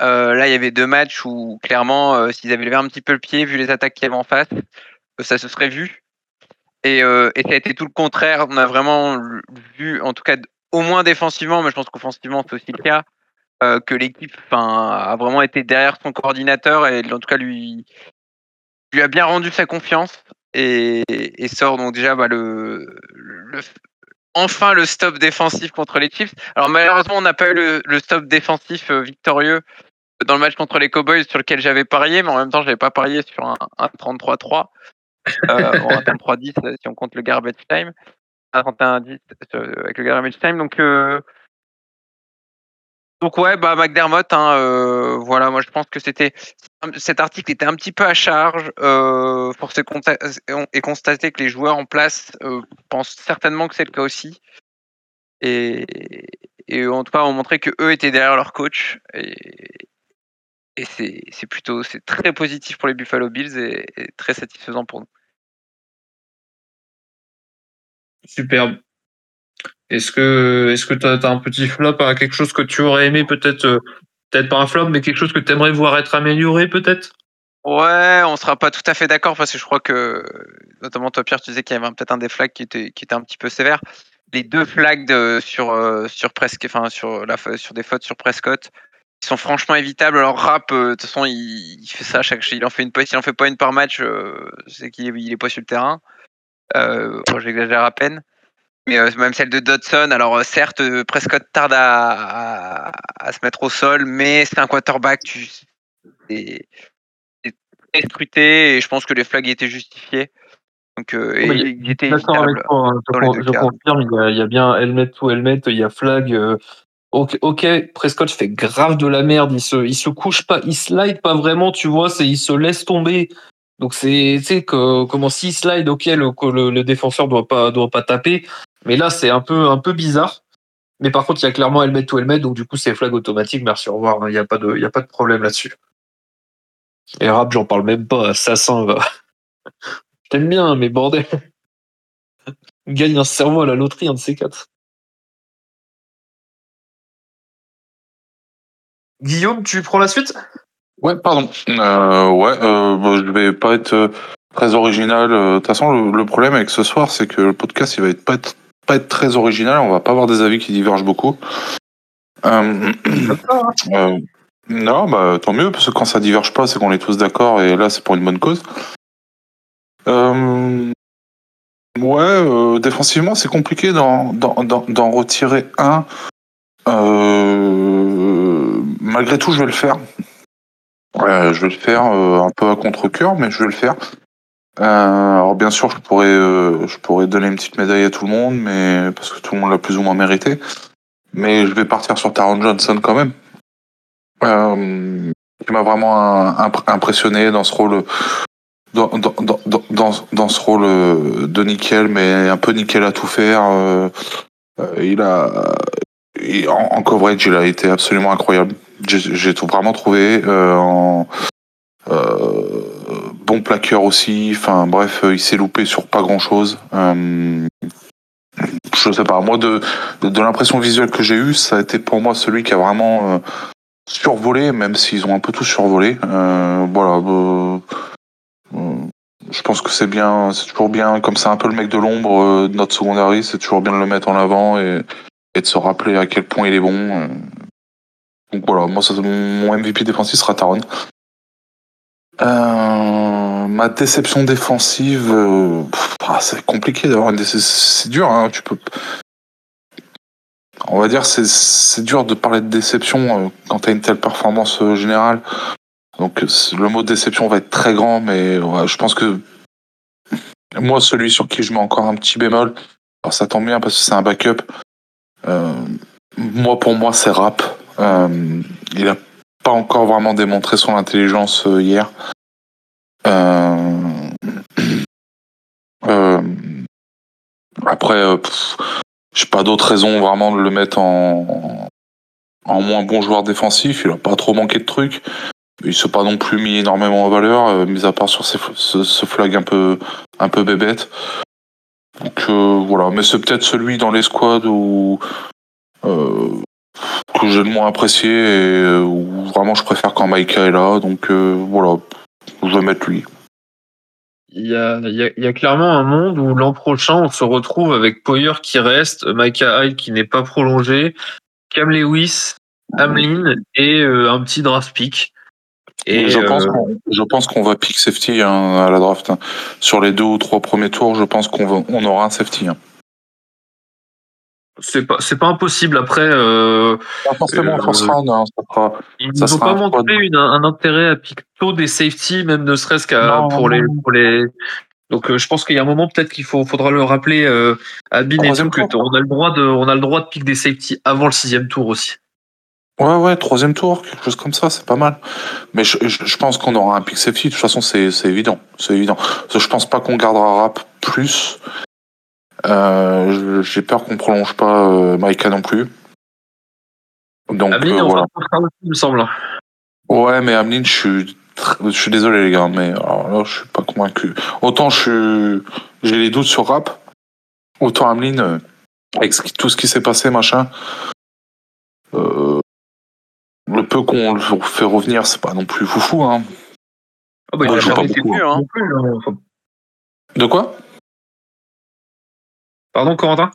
Euh, là, il y avait deux matchs où, clairement, euh, s'ils avaient levé un petit peu le pied, vu les attaques qu'il y avait en face, euh, ça se serait vu. Et, euh, et ça a été tout le contraire. On a vraiment vu, en tout cas, au moins défensivement, mais je pense qu'offensivement, c'est aussi le cas, euh, que l'équipe a vraiment été derrière son coordinateur et, en tout cas, lui, lui a bien rendu sa confiance et, et sort donc déjà bah, le... le Enfin, le stop défensif contre les Chiefs. Alors, malheureusement, on n'a pas eu le, le stop défensif euh, victorieux dans le match contre les Cowboys sur lequel j'avais parié, mais en même temps, je n'avais pas parié sur un, un trente-trois à trois, euh, bon, un trente-trois à dix si on compte le garbage time, un trente et un à dix euh, avec le garbage time. Donc, euh... donc ouais, bah, McDermott, hein, euh, voilà, moi je pense que c'était cet article était un petit peu à charge. Euh, force est constater que les joueurs en place euh, pensent certainement que c'est le cas aussi. Et, et en tout cas, ont montré qu'eux étaient derrière leur coach. Et, et c'est, c'est plutôt c'est très positif pour les Buffalo Bills et, et très satisfaisant pour nous. Superbe. Est-ce que est-ce que t'as, t'as un petit flop à quelque chose que tu aurais aimé peut-être, peut-être pas un flop, mais quelque chose que t'aimerais voir être amélioré peut-être? Ouais, on sera pas tout à fait d'accord parce que je crois que, notamment toi Pierre, tu disais qu'il y avait peut-être un des flags qui était, qui était un petit peu sévère. Les deux flags de, sur, euh, sur, presque, enfin, sur, la, sur des fautes sur Prescott, ils sont franchement évitables. Alors Rapp, euh, de toute façon, il, il fait ça, chaque, il en fait une, s'il en fait pas une par match, euh, c'est qu'il il est pas sur le terrain. Euh, bon, j'exagère à peine. Mais euh, même celle de Dodson, alors euh, certes, euh, Prescott tarde à, à, à se mettre au sol, mais c'est un quarterback, tu, c'est, c'est très scruté, et je pense que les flags étaient justifiés. Donc, euh, et, oui, il était d'accord avec toi, hein, je, je confirme, il y, a, il y a bien helmet to helmet, il y a flag. Euh, ok, okay, Prescott fait grave de la merde, il se, il se couche pas, il slide pas vraiment, tu vois, c'est, il se laisse tomber. Donc c'est, tu sais, que comment s'il slide, ok, le, le, le défenseur doit pas, doit pas taper, mais là c'est un peu, un peu bizarre. Mais par contre, il y a clairement helmet to helmet, donc du coup c'est flag automatique, merci, au revoir, hein, il y a pas de, il y a pas de problème là-dessus. Et Rap, j'en parle même pas, assassin va. T'aimes bien, mais bordel. Gagne un cerveau à la loterie, un de ces quatre. Guillaume, tu prends la suite ? Ouais, pardon. Euh, ouais, euh, je vais pas être très original. De toute façon, le, le problème avec ce soir, c'est que le podcast, il va être pas, être, pas être très original. On va pas avoir des avis qui divergent beaucoup. Euh, euh, non, bah tant mieux, parce que quand ça diverge pas, c'est qu'on est tous d'accord, et là, c'est pour une bonne cause. Euh, ouais, euh, défensivement, c'est compliqué d'en, d'en, d'en, d'en retirer un. Euh, malgré tout, je vais le faire. Euh, je vais le faire euh, un peu à contre-cœur, mais je vais le faire. Euh, alors, bien sûr, je pourrais, euh, je pourrais donner une petite médaille à tout le monde, mais parce que tout le monde l'a plus ou moins mérité. Mais je vais partir sur Taron Johnson quand même. Euh, qui m'a vraiment imp- impressionné dans ce rôle. Dans, dans, dans, dans, dans ce rôle de nickel, mais un peu nickel à tout faire, euh, il a il, en, en coverage, il a été absolument incroyable. J'ai, j'ai tout vraiment trouvé. Euh, en, euh, bon plaqueur aussi. Enfin bref, il s'est loupé sur pas grand chose. Euh, je sais pas. Moi, de, de, de l'impression visuelle que j'ai eue, ça a été pour moi celui qui a vraiment euh, survolé, même s'ils ont un peu tout survolé. Euh, voilà. Euh, Je pense que c'est bien, c'est toujours bien, comme c'est un peu le mec de l'ombre euh, de notre secondary, c'est toujours bien de le mettre en avant et, et de se rappeler à quel point il est bon. Donc voilà, moi, ça, mon M V P défensif sera Taron. Euh, ma déception défensive, euh, pff, c'est compliqué d'avoir une déception, c'est, c'est dur, hein, tu peux. On va dire, c'est, c'est dur de parler de déception euh, quand t'as une telle performance euh, générale. Donc le mot déception va être très grand, mais ouais, je pense que moi, celui sur qui je mets encore un petit bémol, alors ça tombe bien parce que c'est un backup, euh, moi pour moi c'est Rap. Euh, il n'a pas encore vraiment démontré son intelligence euh, hier. Euh, euh, après, euh, je n'ai pas d'autre raison vraiment de le mettre en, en moins bon joueur défensif, il n'a pas trop manqué de trucs. Il ne s'est pas non plus mis énormément en valeur, euh, mis à part sur ses, ce, ce flag un peu, un peu bébête. Donc euh, voilà, mais c'est peut-être celui dans les squads où, euh, que j'ai le moins apprécié et où vraiment je préfère quand Maïka est là. Donc euh, voilà, je vais mettre lui. Il y a, il y a, il y a clairement un monde où l'an prochain on se retrouve avec Poyer qui reste, Maïka Hyde qui n'est pas prolongé, Cam Lewis, Hamlin et euh, un petit draft pick. Et je, euh... pense qu'on, je pense qu'on va pick safety hein, à la draft. Hein. Sur les deux ou trois premiers tours, je pense qu'on va, on aura un safety. Hein. C'est pas, c'est pas impossible. Après, euh, pas forcément euh, first round. Hein, ça sera, il ne faut pas montrer une, un intérêt à pick tôt des safety, même ne serait-ce qu'à non, pour, non. Les, pour les. Donc, euh, je pense qu'il y a un moment peut-être qu'il faut, faudra le rappeler euh, à Bin et tout, que on a le droit de, on a le droit de pick des safety avant le sixième tour aussi. Ouais, ouais, troisième tour, quelque chose comme ça, c'est pas mal. Mais je, je, je pense qu'on aura un pick safety. De toute façon, c'est, c'est évident. C'est évident. Parce que je pense pas qu'on gardera Rap plus. Euh, j'ai peur qu'on prolonge pas euh, Maïka non plus. Donc, Ameline, euh, voilà. On aussi, il me semble. Ouais, mais Ameline, je suis, je suis désolé, les gars, mais alors là, je suis pas convaincu. Autant je suis, j'ai les doutes sur Rap, autant Ameline, avec tout ce qui s'est passé, machin. Euh, Le peu qu'on le fait revenir, c'est pas non plus foufou. Hein. Ah bah, il a pas beaucoup. Plus, hein. plus, enfin... De quoi? Pardon, Corentin?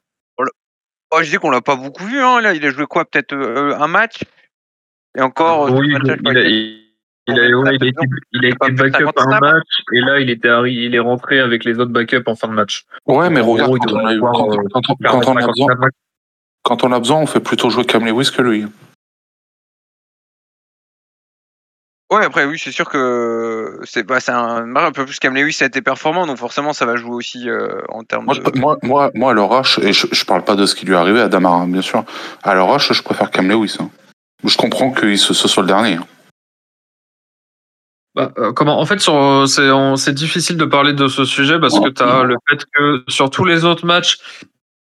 Oh, je dis qu'on l'a pas beaucoup vu, hein. Là, il a joué quoi? Peut-être euh, un match? Et encore, oui, match, il, a, il, il, a, ouais, il a été, il a été backup à un match, et là, il, était, il est rentré avec les autres backups en fin de match. Ouais, mais regarde, gros, quand, on a eu, voir, quand, quand, quand, quand, on a besoin, quand on a besoin, on fait plutôt jouer Cam Lewis que lui. Ouais, après, oui, c'est sûr que c'est, bah, c'est un, un peu plus Cam Lewis a été performant, donc forcément, ça va jouer aussi euh, en termes moi, de... Moi, moi, moi à l'orage, et je, je parle pas de ce qui lui est arrivé à Damar, hein, bien sûr, à l'orage, je préfère Cam Lewis. Hein. Je comprends que ce, ce soit le dernier. Bah, euh, comment, en fait, sur, c'est, on, c'est difficile de parler de ce sujet parce que tu as le fait que sur tous les autres matchs,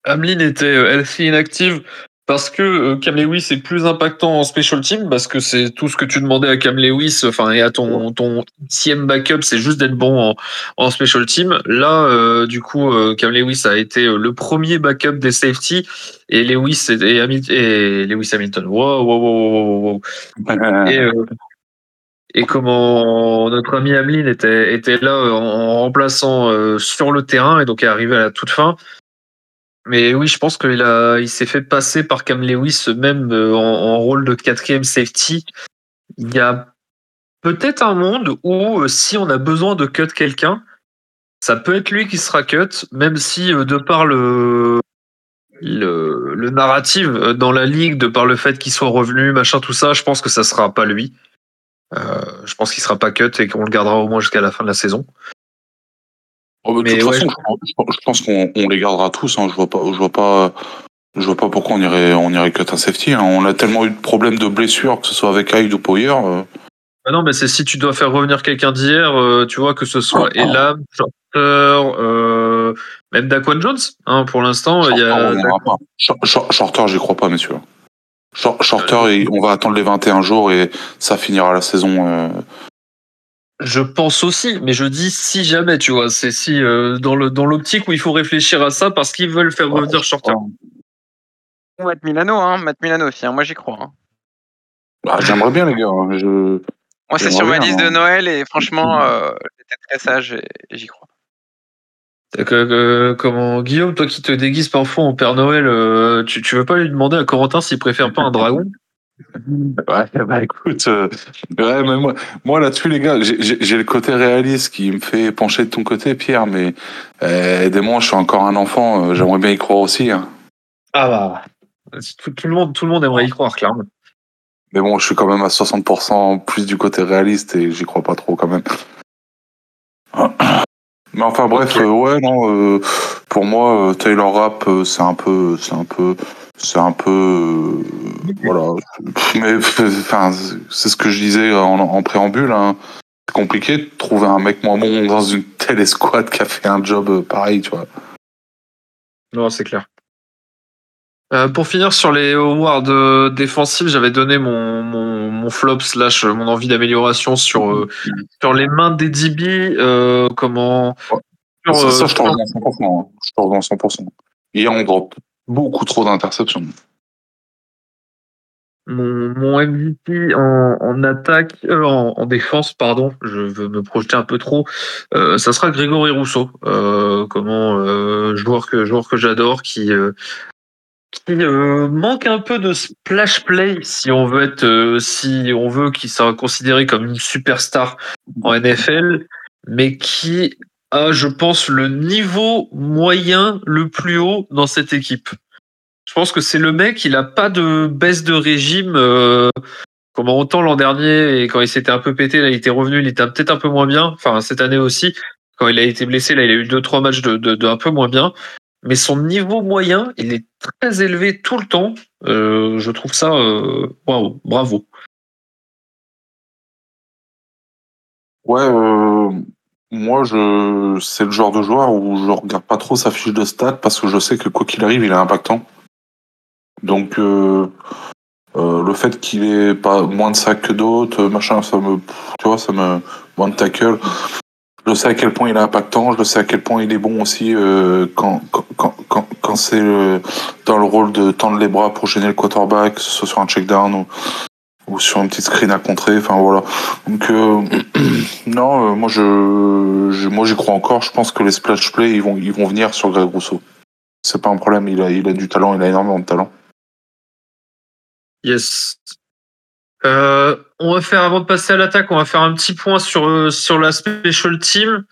Hamlin était healthy inactive. Parce que Cam Lewis est plus impactant en special team, parce que c'est tout ce que tu demandais à Cam Lewis, enfin, et à ton, ton sixième backup, c'est juste d'être bon en, en special team. Là, euh, du coup, Cam Lewis a été le premier backup des safety, et Lewis et, et, Hamil- et Lewis Hamilton. Wow, wow, wow, wow, wow. Et, euh, et comment notre ami Hamlin était, était là en remplaçant euh, sur le terrain, et donc est arrivé à la toute fin. Mais oui, je pense qu'il a, il s'est fait passer par Cam Lewis même en, en rôle de quatrième safety. Il y a peut-être un monde où si on a besoin de cut quelqu'un, ça peut être lui qui sera cut, même si de par le, le, le narratif dans la ligue, de par le fait qu'il soit revenu, machin, tout ça, je pense que ça sera pas lui. Euh, je pense qu'il sera pas cut et qu'on le gardera au moins jusqu'à la fin de la saison. Oh, de mais toute ouais, façon, je, je pense qu'on on les gardera tous. Hein. Je vois pas, je vois pas, je vois pas pourquoi on irait, on irait cut un safety. Hein. On a tellement eu de problèmes de blessures, que ce soit avec Hyde ou Poyer. Euh... Ah non, mais c'est si tu dois faire revenir quelqu'un d'hier, euh, tu vois que ce soit ah, Elam, Shorter, euh, même Daquan Jones. Hein, pour l'instant, il y a. Shorter, j'y crois pas, messieurs. Shorter, euh, on va attendre les vingt et un jours et ça finira la saison. Euh... Je pense aussi, mais je dis si jamais, tu vois, c'est si euh, dans le dans l'optique où il faut réfléchir à ça parce qu'ils veulent faire revenir Shorter. Matt Milano, hein, Matt Milano aussi, hein, moi j'y crois. Hein. Bah, j'aimerais bien les gars. Hein, je... Moi c'est sur ma liste hein. de Noël et franchement euh, j'étais très sage et, et j'y crois. Donc, euh, comment Guillaume, toi qui te déguises parfois en Père Noël, euh, tu tu veux pas lui demander à Corentin s'il préfère pas un dragon? Ouais, bah écoute, euh, ouais, mais moi, moi là-dessus, les gars, j'ai, j'ai, j'ai le côté réaliste qui me fait pencher de ton côté, Pierre, mais euh, aidez-moi, je suis encore un enfant, euh, j'aimerais bien y croire aussi. Hein. Ah bah, tout, tout, le monde, tout le monde aimerait y croire, clairement. Mais bon, je suis quand même à soixante pour cent plus du côté réaliste et j'y crois pas trop quand même. Mais enfin, bref, okay. euh, ouais, non, euh, pour moi, euh, Taylor Rapp, euh, c'est un peu. C'est un peu C'est un peu. Euh, voilà. Mais enfin, c'est ce que je disais en, en préambule. Hein. C'est compliqué de trouver un mec moins bon dans une telle escouade qui a fait un job pareil, tu vois. Non, c'est clair. Euh, pour finir sur les awards défensifs, j'avais donné mon, mon, mon flop slash mon envie d'amélioration sur, euh, sur les mains des D B. Euh, comment. Ouais. Sur, ça, euh, ça, je te rejoins cent pour cent. Hein. Je te rejoins cent pour cent. Hier, on drop. Beaucoup trop d'interceptions. Mon, mon M V P en, en attaque, euh, en, en défense, pardon, je veux me projeter un peu trop. Euh, ça sera Gregory Rousseau, euh, comment euh, joueur que joueur que j'adore, qui euh, qui euh, manque un peu de splash play si on veut être, euh, si on veut qu'il soit considéré comme une superstar en N F L, mais qui Ah, je pense, le niveau moyen le plus haut dans cette équipe. Je pense que c'est le mec, il n'a pas de baisse de régime. Euh, comme autant l'an dernier, et quand il s'était un peu pété, là, il était revenu, il était peut-être un peu moins bien. Enfin, cette année aussi, quand il a été blessé, là, il a eu deux, trois matchs de, de, de un peu moins bien. Mais son niveau moyen, il est très élevé tout le temps. Euh, je trouve ça... Euh, wow, bravo. Ouais... Euh... Moi, je c'est le genre de joueur où je regarde pas trop sa fiche de stats parce que je sais que quoi qu'il arrive, il est impactant. Donc, euh, euh, le fait qu'il ait pas moins de sacs que d'autres, machin, ça me, tu vois, ça me moins de tackle. Je sais à quel point il est impactant. Je sais à quel point il est bon aussi euh, quand quand quand quand, quand c'est euh, dans le rôle de tendre les bras pour gêner le quarterback, que ce soit sur un check down ou ou sur un petit screen à contrer, enfin voilà. Donc euh, non, euh, moi je, je moi j'y crois encore. Je pense que les splash plays ils vont ils vont venir sur Greg Rousseau. C'est pas un problème, il a il a du talent, il a énormément de talent. Yes. Euh, on va faire, avant de passer à l'attaque, on va faire un petit point sur sur la special team.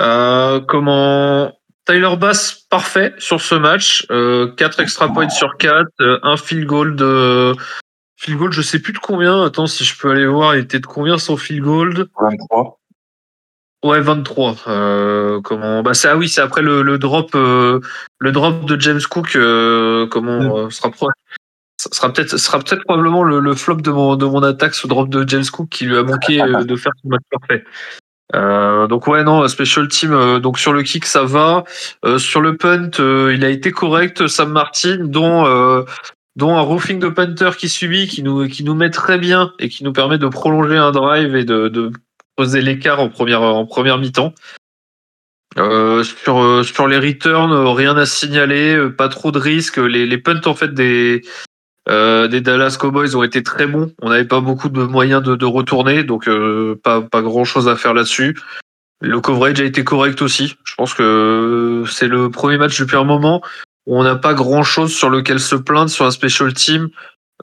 Euh, comment Tyler Bass parfait sur ce match, euh, quatre extra points sur quatre, euh, un field goal de field goal, je sais plus de combien. Attends, si je peux aller voir, il était de combien son field goal? vingt-trois. Ouais, vingt-trois. Euh, comment bah ça, ah oui, c'est après le le drop euh, le drop de James Cook, euh, comment euh, sera pro Ça sera peut-être, sera peut-être probablement le, le flop de mon, de mon attaque, ce drop de James Cook qui lui a manqué de faire son match parfait. Euh, donc ouais, non, special team, euh, donc sur le kick, ça va. Euh, sur le punt, euh, il a été correct, Sam Martin, dont, euh, dont un roughing de punter qui subit, qui nous, qui nous met très bien et qui nous permet de prolonger un drive et de, de poser l'écart en première, en première mi-temps. Euh, sur, euh, sur les returns, euh, rien à signaler, euh, pas trop de risques. Les, les punts, en fait, des, Euh, des Dallas Cowboys ont été très bons. On n'avait pas beaucoup de moyens de, de retourner, donc euh, pas, pas grand-chose à faire là-dessus. Le coverage a été correct aussi. Je pense que c'est le premier match depuis un moment où on n'a pas grand-chose sur lequel se plaindre sur un special team.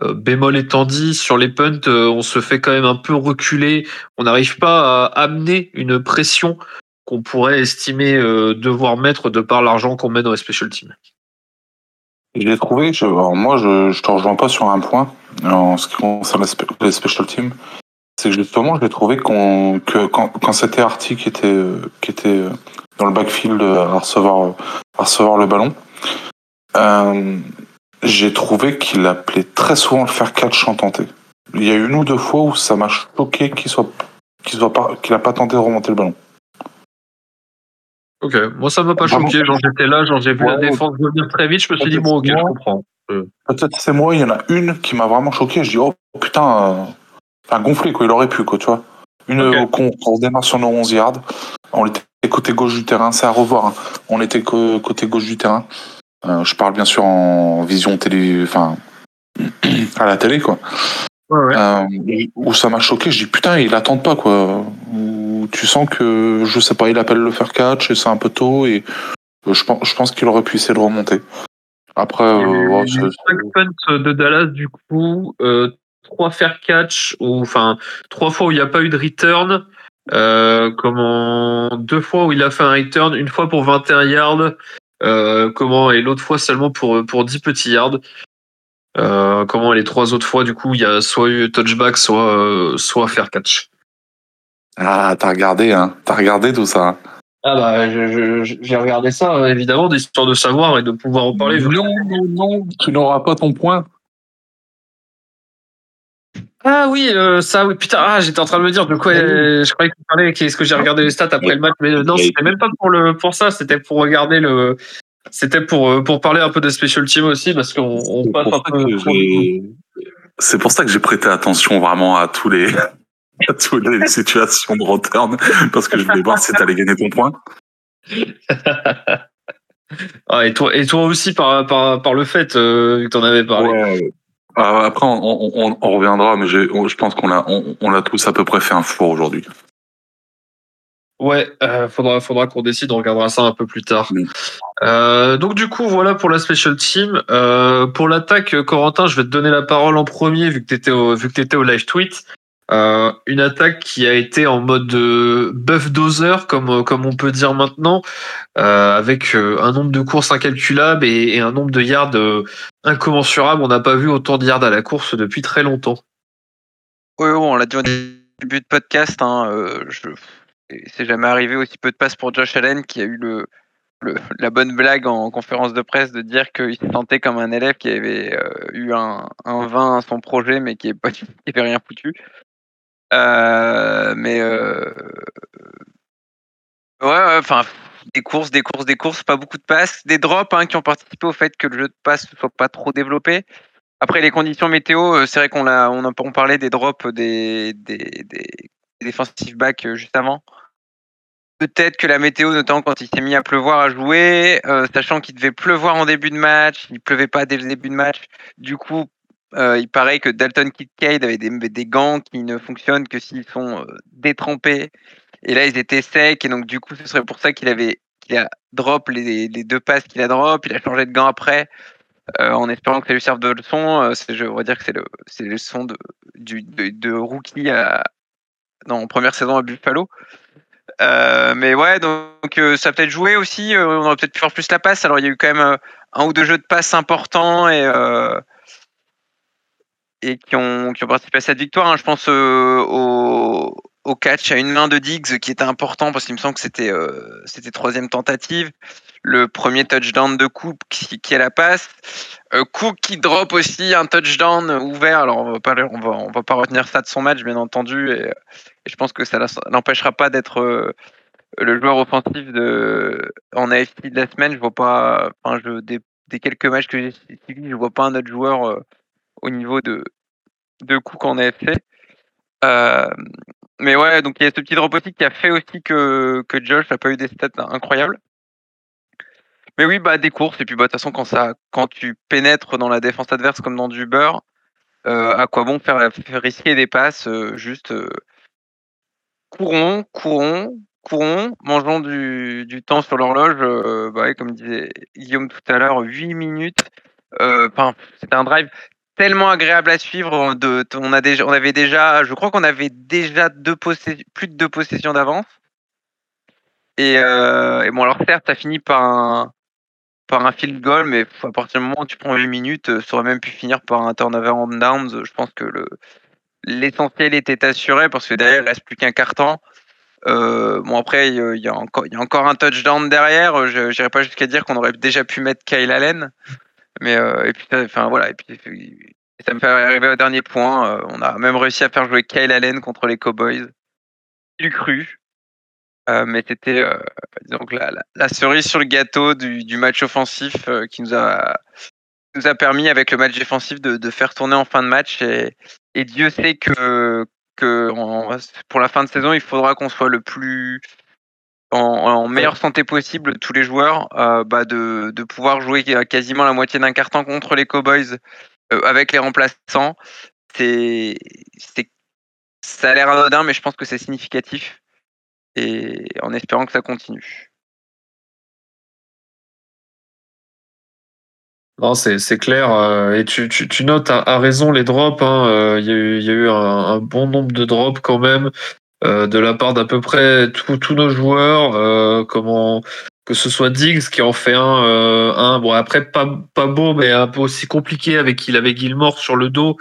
Euh, bémol étant dit, sur les punts, euh, on se fait quand même un peu reculer. On n'arrive pas à amener une pression qu'on pourrait estimer euh, devoir mettre de par l'argent qu'on met dans les special teams. Je l'ai trouvé. Je, alors moi, je, je te rejoins pas sur un point en ce qui concerne les special teams. C'est que justement, je l'ai trouvé qu'on, que quand, quand c'était Arty qui était qui était dans le backfield à recevoir à recevoir le ballon, euh, j'ai trouvé qu'il appelait très souvent le fair catch sans tenter. Il y a une ou deux fois où ça m'a choqué qu'il soit qu'il soit pas qu'il a pas tenté de remonter le ballon. Ok, moi ça m'a pas choqué, genre j'étais là, genre j'ai vu ouais, la défense venir très vite, je me suis dit bon ok, moi, je comprends. Peut-être c'est moi, il y en a une qui m'a vraiment choqué, je dis oh putain, enfin euh, gonflé quoi, il aurait pu quoi, tu vois. Une okay. qu'on, qu'on démarre sur nos onze yards, on était côté gauche du terrain, c'est à revoir, hein. On était que, côté gauche du terrain, euh, je parle bien sûr en vision télé, enfin à la télé quoi. Ouais, ouais. Euh, où ça m'a choqué, je dis putain, ils l'attendent pas quoi. Où tu sens que je sais pas, il appelle le fair catch et c'est un peu tôt et je pense, je pense qu'il aurait pu essayer de remonter. Après, il y a eu, ouais, c'est, cinq punts de Dallas du coup, euh, trois fair catch ou enfin trois fois où il n'y a pas eu de return, euh, comment deux fois où il a fait un return, une fois pour vingt et un yards, euh, comment et l'autre fois seulement pour pour dix petits yards. Euh, comment les trois autres fois, du coup, il y a soit eu touchback, soit, euh, soit fair catch. Ah, t'as regardé, hein? T'as regardé tout ça? Hein ah, bah, je, je, j'ai regardé ça, évidemment, histoire de savoir et de pouvoir en parler. Non, non, non, tu n'auras pas ton point. Ah oui, euh, ça, oui, putain, ah, j'étais en train de me dire de quoi euh, je croyais que tu parlais, est-ce que j'ai regardé les stats après le match, mais euh, non, c'était même pas pour, le, pour ça, c'était pour regarder le. C'était pour, pour parler un peu des special teams aussi, parce qu'on on passe un peu. J'ai... C'est pour ça que j'ai prêté attention vraiment à, tous les, à toutes les situations de return, parce que je voulais voir si t'allais gagner ton point. Ah, et, toi, et toi aussi, par, par, par le fait euh, que t'en avais parlé. Ouais. Euh, après, on, on, on reviendra, mais j'ai, on, je pense qu'on l'a, on, on l'a tous à peu près fait un four aujourd'hui. Ouais, euh, faudra, faudra qu'on décide, on regardera ça un peu plus tard. Oui. Euh, donc du coup, voilà pour la special team. Euh, pour l'attaque, Corentin, je vais te donner la parole en premier, vu que t'étais au, vu que t'étais au live tweet. Euh, une attaque qui a été en mode euh, buff dozer, comme, comme on peut dire maintenant, euh, avec euh, un nombre de courses incalculable et, et un nombre de yards euh, incommensurable. On n'a pas vu autant de yards à la course depuis très longtemps. Oui, oui, on l'a dit au début de podcast, hein, euh, je... C'est jamais arrivé aussi peu de passes pour Josh Allen qui a eu le, le, la bonne blague en conférence de presse de dire qu'il se sentait comme un élève qui avait euh, eu un, un vingt à son projet mais qui n'avait rien foutu. Euh, mais euh, ouais, enfin, ouais, des courses, des courses, des courses, pas beaucoup de passes, des drops hein, qui ont participé au fait que le jeu de passes ne soit pas trop développé. Après, les conditions météo, c'est vrai qu'on a, on a, on parlait des drops des, des, des défensive back juste avant. Peut-être que la météo, notamment quand il s'est mis à pleuvoir à jouer, euh, sachant qu'il devait pleuvoir en début de match, il pleuvait pas dès le début de match. Du coup, Euh, il paraît que Dalton Kincaid avait des, des gants qui ne fonctionnent que s'ils sont euh, détrempés. Et là, ils étaient secs. Et donc, du coup, ce serait pour ça qu'il avait, qu'il a drop les, les deux passes qu'il a drop. Il a changé de gants après, euh, en espérant que ça lui serve de leçon. Euh, c'est, je vais dire que c'est le, c'est le son de, du, de, de rookie à, en première saison à Buffalo. Euh, mais ouais, donc euh, ça a peut-être joué aussi. Euh, on aurait peut-être pu faire plus la passe. Alors, il y a eu quand même euh, un ou deux jeux de passe importants et. Euh, et qui ont, qui ont participé à cette victoire. Hein. Je pense euh, au, au catch à une main de Diggs, qui était important, parce qu'il me semble que c'était, euh, c'était troisième tentative. Le premier touchdown de Cook qui, qui est la passe. Euh, Cook qui drop aussi un touchdown ouvert. Alors, on ne va, on va pas retenir ça de son match, bien entendu. Et, et je pense que ça n'empêchera pas d'être euh, le joueur offensif de, en A F C de la semaine. Je vois pas, enfin, je, des, des quelques matchs que j'ai suivis, je ne vois pas un autre joueur euh, au niveau de, de Cook en A F C. Euh, mais ouais, donc il y a ce petit drop aussi qui a fait aussi que, que Josh n'a pas eu des stats incroyables. Mais oui, bah, des courses. Et puis, bah, de toute façon, quand, ça, quand tu pénètres dans la défense adverse comme dans du beurre, euh, à quoi bon faire, faire risquer des passes euh, juste euh, courons, courons, courons, mangeons du, du temps sur l'horloge. Euh, bah, comme disait Guillaume tout à l'heure, huit minutes. Euh, c'était un drive tellement agréable à suivre. De, on, a déjà, on avait déjà, je crois qu'on avait déjà deux possé- plus de deux possessions d'avance. Et, euh, et bon, alors certes, ça finit par un, par un field goal, mais à partir du moment où tu prends huit minutes, ça aurait même pu finir par un turnover on downs. Je pense que le, l'essentiel était assuré, parce que derrière, il ne reste plus qu'un quart-temps. Euh, bon, après, il y, y, y a encore un touchdown derrière. Je n'irai pas jusqu'à dire qu'on aurait déjà pu mettre Kyle Allen. Mais euh, et puis enfin voilà, et puis ça me fait arriver au dernier point. Euh, on a même réussi à faire jouer Kyle Allen contre les Cowboys. Il cru, euh, mais c'était euh, donc la, la, la cerise sur le gâteau du, du match offensif euh, qui nous a nous a permis avec le match défensif de, de faire tourner en fin de match. Et, et Dieu sait que que on, pour la fin de saison, il faudra qu'on soit le plus En, en meilleure santé possible, tous les joueurs, euh, bah de, de pouvoir jouer quasiment la moitié d'un quart-temps contre les Cowboys euh, avec les remplaçants. C'est, c'est, ça a l'air anodin, mais je pense que c'est significatif, et en espérant que ça continue. Non, c'est, c'est clair. Et tu, tu, tu notes à, à raison les drops. Hein. Il y a eu, il y a eu un, un bon nombre de drops quand même. Euh, de la part d'à peu près tous nos joueurs, euh, comment que ce soit Diggs qui en fait un, euh, un bon après pas pas beau mais un peu aussi compliqué avec il avait Gilmore sur le dos.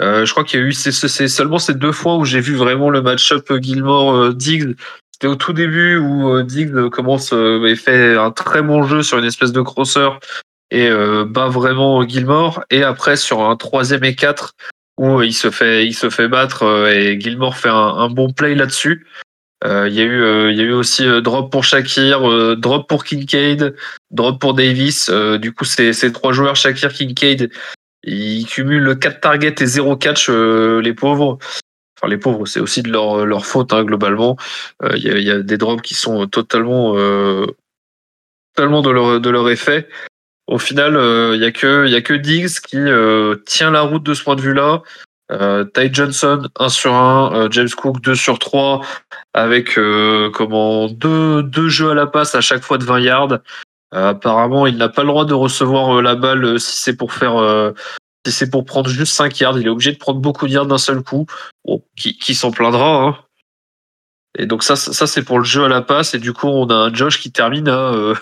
Euh, je crois qu'il y a eu c'est, c'est seulement ces deux fois où j'ai vu vraiment le match-up Gilmore Diggs. C'était au tout début où Diggs commence et fait un très bon jeu sur une espèce de crosser et euh, bat vraiment Gilmore, et après sur un troisième et quatre où il se fait il se fait battre et Gilmore fait un, un bon play là-dessus. Euh, il y a eu euh, il y a eu aussi euh, drop pour Shakir, euh, drop pour Kincaid, drop pour Davis. Euh, du coup, ces ces trois joueurs, Shakir, Kincaid, ils cumulent quatre targets et zéro catch, euh, les pauvres. Enfin les pauvres, c'est aussi de leur leur faute hein, globalement. Euh, il y a il y a des drops qui sont totalement euh, totalement de leur de leur effet. Au final, il euh, y a que il y a que Diggs qui euh, tient la route de ce point de vue-là. Euh, Ty Johnson un sur un, euh, James Cook deux sur trois avec euh, comment deux deux jeux à la passe à chaque fois de vingt yards. Euh, apparemment, il n'a pas le droit de recevoir euh, la balle euh, si c'est pour faire euh, si c'est pour prendre juste cinq yards. Il est obligé de prendre beaucoup de yards d'un seul coup. Bon, qui qui s'en plaindra. Hein. Et donc ça ça c'est pour le jeu à la passe, et du coup on a un Josh qui termine à euh,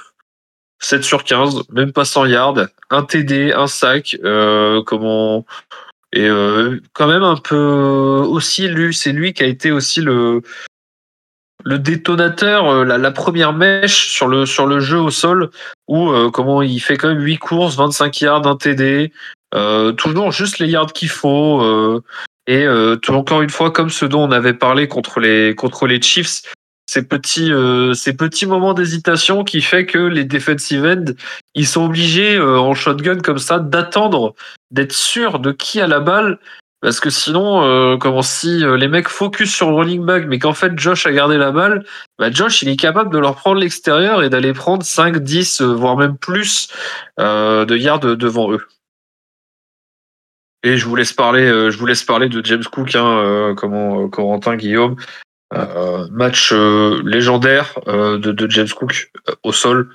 sept sur quinze, même pas cent yards, un T D, un sac, euh, comment, et euh, quand même un peu aussi lui, c'est lui qui a été aussi le le détonateur, la, la première mèche sur le sur le jeu au sol où euh, comment il fait quand même huit courses, vingt-cinq yards, un T D, euh, toujours juste les yards qu'il faut, euh, et euh, tout, encore une fois comme ce dont on avait parlé contre les contre les Chiefs. Ces petits, euh, ces petits moments d'hésitation qui fait que les defensive ends, ils sont obligés euh, en shotgun comme ça d'attendre, d'être sûr de qui a la balle, parce que sinon, euh, comment si euh, les mecs focus sur le running back, mais qu'en fait Josh a gardé la balle, bah Josh il est capable de leur prendre l'extérieur et d'aller prendre cinq, dix, voire même plus euh, de yards devant eux. Et je vous laisse parler, euh, je vous laisse parler de James Cook, hein, euh, comment, Corentin, Guillaume. Euh, match euh, légendaire euh, de, de James Cook euh, au sol,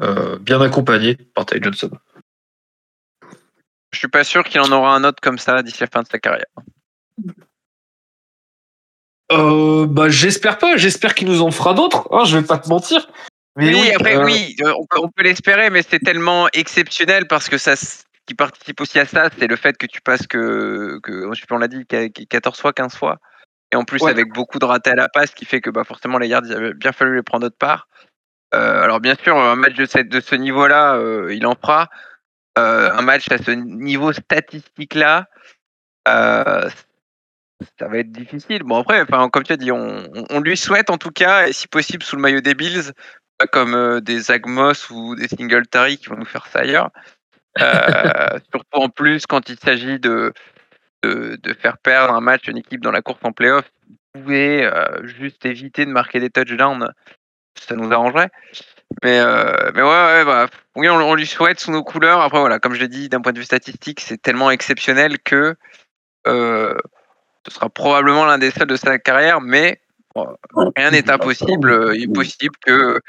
euh, bien accompagné par Ty Johnson. Je suis pas sûr qu'il en aura un autre comme ça d'ici la fin de sa carrière. Euh, bah, j'espère pas, j'espère qu'il nous en fera d'autres, hein, je vais pas te mentir. Mais oui, oui, après, euh... oui, on peut, on peut l'espérer, mais c'est tellement exceptionnel parce que ça, ce qui participe aussi à ça, c'est le fait que tu passes que, que je sais pas, on l'a dit, quatorze fois, quinze fois. Et en plus, ouais, avec beaucoup de ratés à la passe, ce qui fait que bah, forcément, les yards, il avait bien fallu les prendre d'autre part. Euh, alors, bien sûr, un match de ce, de ce niveau-là, euh, il en fera. Euh, un match à ce niveau statistique-là, euh, ça va être difficile. Bon, après, comme tu as dit, on, on, on lui souhaite, en tout cas, et si possible, sous le maillot des Bills, pas comme euh, des Agmos ou des Singletary qui vont nous faire ça ailleurs. Euh, surtout en plus, quand il s'agit de... De, de faire perdre un match, une équipe dans la course en play-off, vous pouvez euh, juste éviter de marquer des touchdowns, ça nous arrangerait. Mais, euh, mais ouais, ouais bah, oui, on, on lui souhaite sous nos couleurs. Après, voilà, comme je l'ai dit, d'un point de vue statistique, c'est tellement exceptionnel que euh, ce sera probablement l'un des seuls de sa carrière, mais bon, rien n'est impossible. Il est possible que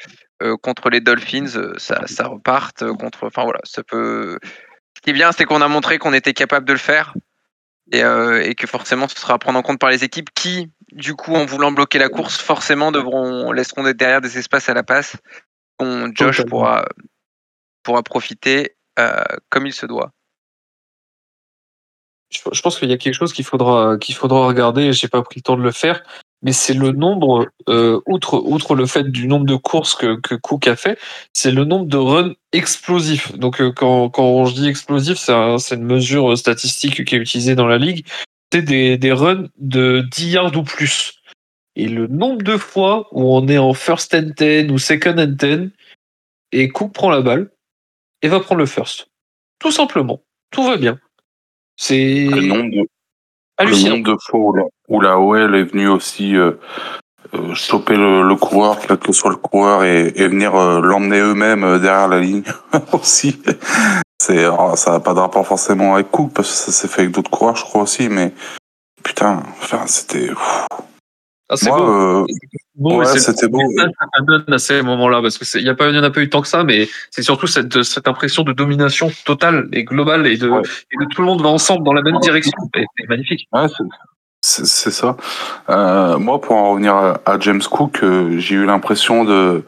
euh, contre les Dolphins, ça, ça reparte. Contre, enfin voilà, ça peut. Ce qui est bien, c'est qu'on a montré qu'on était capable de le faire. Et, euh, et que forcément ce sera à prendre en compte par les équipes qui, du coup, en voulant bloquer la course, forcément devront, laisseront derrière des espaces à la passe dont Josh Totalement. pourra pourra profiter euh, comme il se doit. Je, je pense qu'il y a quelque chose qu'il faudra qu'il faudra regarder. J'ai pas pris le temps de le faire, mais c'est le nombre, euh, outre outre le fait du nombre de courses que que Cook a fait, c'est le nombre de runs explosif. Donc euh, quand quand je dis explosif, c'est, un, c'est une mesure statistique qui est utilisée dans la ligue. C'est des des runs de dix yards ou plus. Et le nombre de fois où on est en first and ten ou second and ten et Cook prend la balle et va prendre le first. Tout simplement. Tout va bien. C'est le nombre de, le nombre de fois où la O L est venue aussi euh... Euh, choper le, le coureur, quel que soit le coureur, et, et venir euh, l'emmener eux-mêmes euh, derrière la ligne aussi. C'est, ça n'a pas de rapport forcément avec Cook, parce que ça s'est fait avec d'autres coureurs, je crois aussi, mais putain, enfin, c'était... Ah, c'est Moi, beau. Euh... beau ouais, c'est c'était beau. Ça, ça donne à ces moments-là, parce qu'il n'y en a pas eu tant que ça, mais c'est surtout cette, cette impression de domination totale et globale, et de, ouais. et de tout le monde va ensemble dans la même ouais. direction. C'est, c'est magnifique. Ouais, c'est... C'est, c'est ça. Euh, moi, pour en revenir à, à James Cook, euh, j'ai eu l'impression de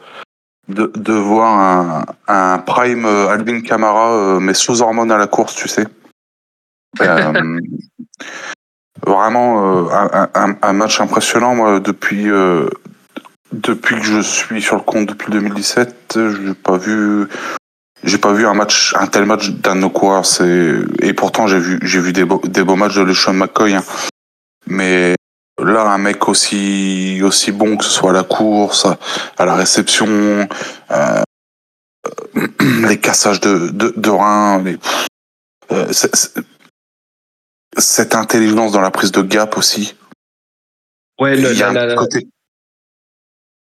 de, de voir un, un prime euh, Alvin Kamara, euh, mais sous hormones à la course, tu sais. Euh, vraiment euh, un, un, un match impressionnant. Moi, depuis euh, depuis que je suis sur le compte depuis deux mille dix-sept, j'ai pas vu j'ai pas vu un match un tel match d'un de nos coureurs. C'est et pourtant j'ai vu j'ai vu des beaux des beaux matchs de LeSean McCoy. Hein. Mais là, un mec aussi aussi bon, que ce soit à la course, à la réception, euh, les cassages de de, de reins, les, euh, c'est, c'est, cette intelligence dans la prise de gap aussi. Ouais, le, la, la, côté...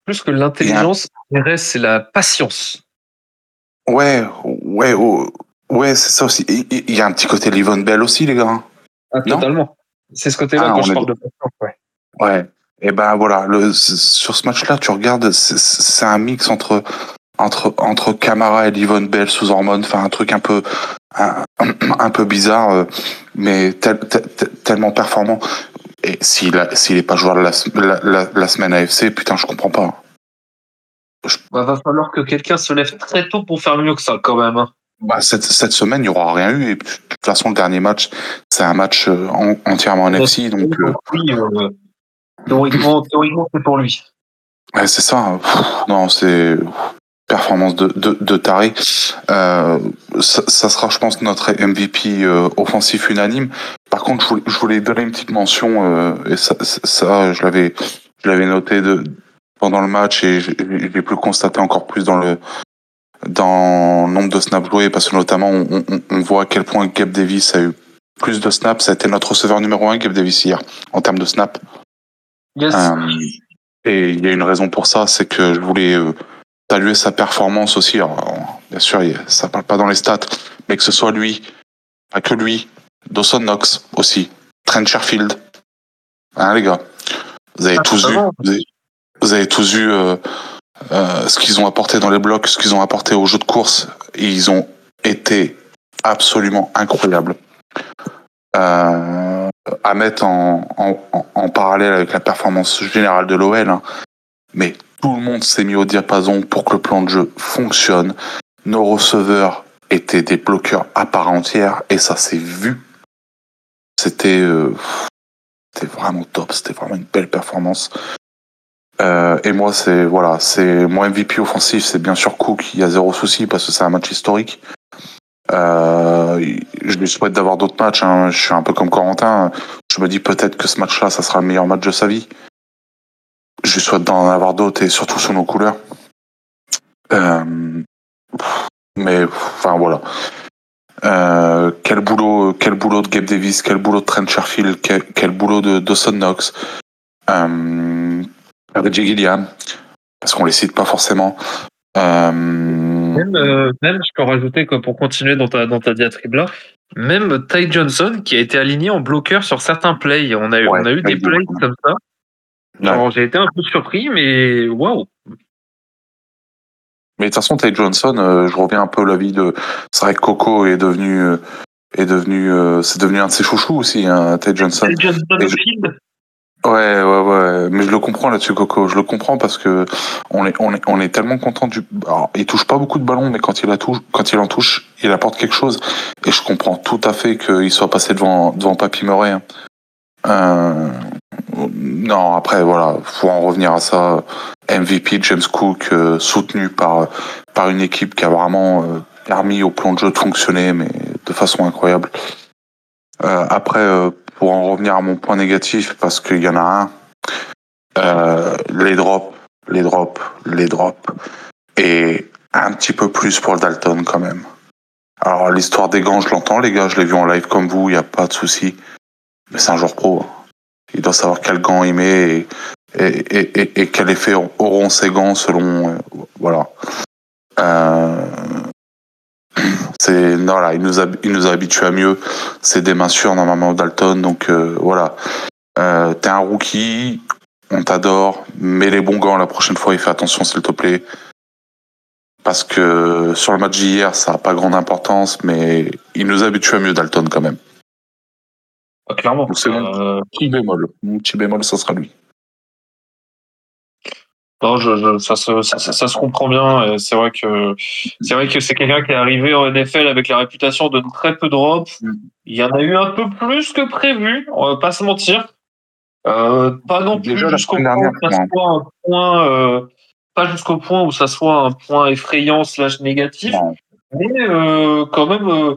plus que l'intelligence, le reste c'est la patience. Ouais, ouais, ouais, ouais, c'est ça aussi. Il y a un petit côté Livon Bell aussi, les gars. Ah, totalement. Non C'est ce côté-là ah, quand je parle de patience, ouais. Ouais. Et ben voilà, le, sur ce match-là, tu regardes, c'est, c'est un mix entre entre entre Kamara et Livon Bell sous hormones, enfin un truc un peu un, un peu bizarre, mais tel, tel, tel, tellement performant. Et s'il a, s'il est pas joueur de la, la, la, la semaine A F C, putain, je comprends pas. Je... Bah, va falloir que quelqu'un se lève très tôt pour faire mieux que ça, quand même. Hein. Bah, cette, cette semaine, il n'y aura rien eu. Et de toute façon, le dernier match, c'est un match en, entièrement en N F C. Donc, euh... oui, euh, théoriquement, théoriquement, c'est pour lui. Ouais, c'est ça. Non, c'est performance de, de, de taré. Euh, ça, ça sera, je pense, notre M V P euh, offensif unanime. Par contre, je voulais, je voulais donner une petite mention. Euh, et ça, ça, je l'avais, je l'avais noté de, pendant le match et je, je l'ai pu constater encore plus dans le. dans le nombre de snaps joués, parce que notamment on, on, on voit à quel point Gabe Davis a eu plus de snaps. Ça a été notre receveur numéro un, Gabe Davis, hier, en termes de snaps. Yes. Euh, et il y a une raison pour ça, c'est que je voulais euh, saluer sa performance aussi. Alors, bien sûr, ça parle pas dans les stats, mais que ce soit lui, pas que lui, Dawson Knox aussi, Trent Sherfield. Hein, les gars, vous avez ah, tous vu, vous avez, vous avez tous vu euh, euh, ce qu'ils ont apporté dans les blocs, ce qu'ils ont apporté au jeu de course. Ils ont été absolument incroyables. Euh, à mettre en, en, en, en parallèle avec la performance générale de l'O L, hein. Mais tout le monde s'est mis au diapason pour que le plan de jeu fonctionne. Nos receveurs étaient des bloqueurs à part entière et ça s'est vu. C'était, euh, c'était vraiment top, c'était vraiment une belle performance. Euh, et moi, c'est voilà, c'est mon M V P offensif, c'est bien sûr Cook. Il y a zéro souci parce que c'est un match historique. Euh, je lui souhaite d'avoir d'autres matchs, hein. Je suis un peu comme Corentin, je me dis peut-être que ce match-là ça sera le meilleur match de sa vie, je lui souhaite d'en avoir d'autres et surtout sous nos couleurs, euh, mais enfin voilà, euh, quel boulot quel boulot de Gabe Davis, quel boulot de Trent Sherfield, quel, quel boulot de Dawson Knox, euh, Reggie Gilliam, parce qu'on les cite pas forcément. euh, Même, euh, même, je peux rajouter quoi, pour continuer dans ta, dans ta diatribe là, même Ty Johnson qui a été aligné en bloqueur sur certains plays. On a, ouais, on a eu des plays comme ça. Ouais. Alors, j'ai été un peu surpris, mais waouh! Mais de toute façon, Ty Johnson, euh, je reviens un peu à l'avis de. C'est vrai que Coco est devenu. Euh, est devenu euh, c'est devenu un de ses chouchous aussi, hein, Ty Johnson. Ty Johnson au field. Ouais, ouais, ouais, mais je le comprends là-dessus, Coco. Je le comprends parce que on est, on est, on est tellement content du. Alors, il touche pas beaucoup de ballons, mais quand il la touche, quand il en touche, il apporte quelque chose. Et je comprends tout à fait qu'il soit passé devant, devant Papi Murray. Euh... Non, après, voilà, faut en revenir à ça. M V P James Cook, euh, soutenu par, par une équipe qui a vraiment euh, permis au plan de jeu de fonctionner, mais de façon incroyable. Euh, après. Euh... Pour en revenir à mon point négatif, parce qu'il y en a un, euh, les drops, les drops, les drops, et un petit peu plus pour le Dalton quand même. Alors l'histoire des gants, je l'entends les gars, je l'ai vu en live comme vous, il n'y a pas de souci. Mais c'est un joueur pro, hein. Il doit savoir quel gant il met et, et, et, et, et quel effet auront ces gants selon, euh, voilà. Euh... C'est, non, voilà, il nous a, il nous a habitué à mieux. C'est des mains sûres normalement Dalton, donc euh, voilà. Euh, t'es un rookie, on t'adore. Mets les bons gants la prochaine fois et fais attention s'il te plaît, parce que sur le match d'hier, ça n'a pas grande importance, mais il nous a habitué à mieux Dalton quand même. Ah, clairement. Donc, c'est euh... mon petit bémol. Mon petit bémol, ça sera lui. Non, je, je, ça, se, ça, ça, ça se comprend bien. Et c'est vrai que c'est vrai que c'est quelqu'un qui est arrivé en N F L avec la réputation de très peu de drop. Il y en a eu un peu plus que prévu. On va pas se mentir. Euh, pas non plus déjà, jusqu'au point où ça soit un point, euh, pas jusqu'au point où ça soit un point effrayant slash négatif, mais euh, quand même euh,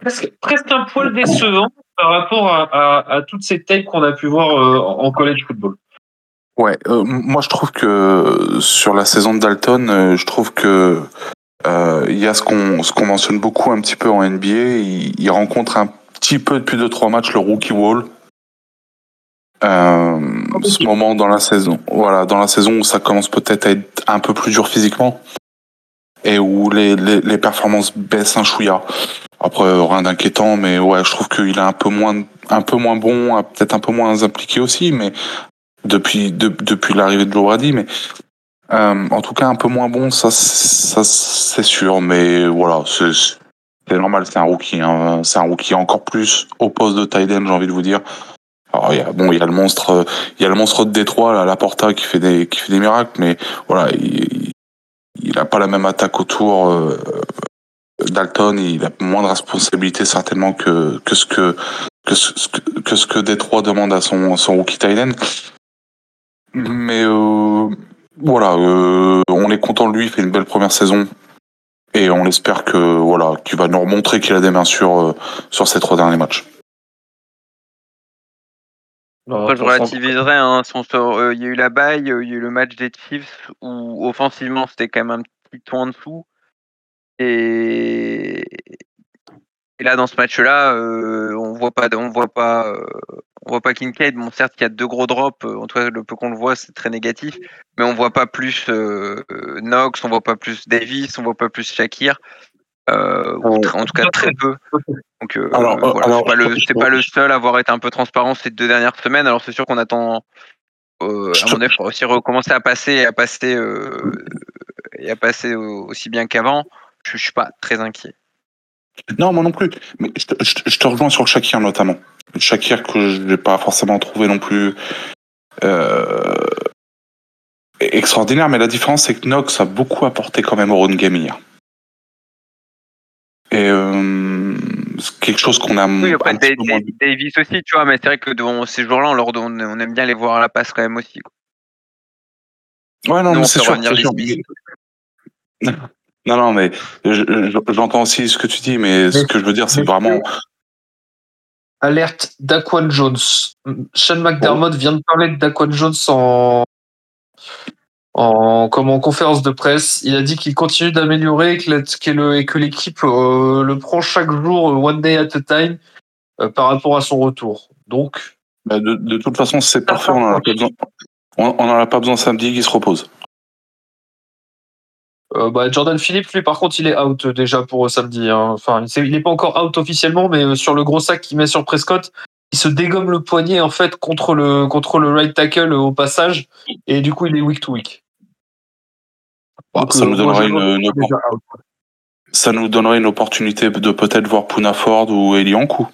presque, presque un poil décevant par rapport à, à, à toutes ces tapes qu'on a pu voir euh, en college football. Ouais, euh, moi je trouve que sur la saison de Dalton, euh, je trouve que il euh, y a ce qu'on ce qu'on mentionne beaucoup un petit peu en N B A, il, il rencontre un petit peu depuis deux trois matchs le rookie wall. Euh, okay. Ce moment dans la saison, voilà, dans la saison où ça commence peut-être à être un peu plus dur physiquement et où les les, les performances baissent un chouïa. Après rien d'inquiétant, mais ouais, je trouve qu'il est un peu moins un peu moins bon, peut-être un peu moins impliqué aussi, mais depuis de, depuis l'arrivée de Joe Brady, mais euh, en tout cas un peu moins bon, ça ça c'est sûr, mais voilà, c'est, c'est normal, c'est un rookie, hein, c'est un rookie encore plus au poste de tight end, j'ai envie de vous dire. Alors il y a bon, il y a le monstre, il y a le monstre de Détroit là, Laporta qui fait des qui fait des miracles, mais voilà, il il a pas la même attaque autour. Euh, Dalton, il a moins de responsabilités certainement que que ce que que ce que, que, ce que Détroit demande à son son rookie tight end. Mais euh, voilà, euh, on est content de lui, il fait une belle première saison et on espère que voilà, qu'il va nous remontrer qu'il a des mains sur euh, sur ces trois derniers matchs. Après, je relativiserais, hein, son, euh, il y a eu la baille, il y a eu le match des Chiefs où offensivement c'était quand même un petit ton en dessous et, et là dans ce match-là, euh, on voit pas, on voit pas. Euh... On voit pas Kincaid, bon certes il y a deux gros drops, en tout cas le peu qu'on le voit c'est très négatif, mais on voit pas plus euh, Knox, on voit pas plus Davis, on voit pas plus Shakir. euh, ou tr- en tout cas très peu. Donc, euh, alors, euh, voilà, alors, c'est, pas le, c'est pas le seul à avoir été un peu transparent ces deux dernières semaines. Alors c'est sûr qu'on attend, euh, à mon avis, il aussi recommencer à passer et à passer, euh, et à passer aussi bien qu'avant. Je, je suis pas très inquiet. Non, moi non plus. Mais je, te, je, je te rejoins sur Shakir notamment. Shakir que je n'ai pas forcément trouvé non plus euh, extraordinaire, mais la différence c'est que Knox a beaucoup apporté quand même au run game hier. Et euh, c'est quelque chose qu'on a. Oui, après Davis moins... aussi, tu vois, mais c'est vrai que dans ces jours-là, on, leur donne, on aime bien les voir à la passe quand même aussi. Quoi. Ouais, non, Nous, mais c'est sûr. C'est sûr. Non, non, mais j'entends aussi ce que tu dis, mais ce que je veux dire, c'est vraiment. Alerte Daquan Jones. Sean McDermott oh. vient de parler de Daquan Jones en, en, comme en conférence de presse. Il a dit qu'il continue d'améliorer et que l'équipe euh, le prend chaque jour, one day at a time, euh, par rapport à son retour. Donc. Bah de, de toute façon, c'est parfait, on n'en a pas besoin. On n'en a pas besoin samedi, il se repose. Euh, bah, Jordan Phillips, lui, par contre, il est out déjà pour euh, samedi. Hein. Enfin, il n'est pas encore out officiellement, mais euh, sur le gros sac qu'il met sur Prescott, il se dégomme le poignet en fait contre le contre le right tackle euh, au passage, et du coup, il est week to week. Bah, donc, ça, euh, nous donnerait une, une, une ça nous donnerait une opportunité de peut-être voir Pouna Ford ou Eliankou.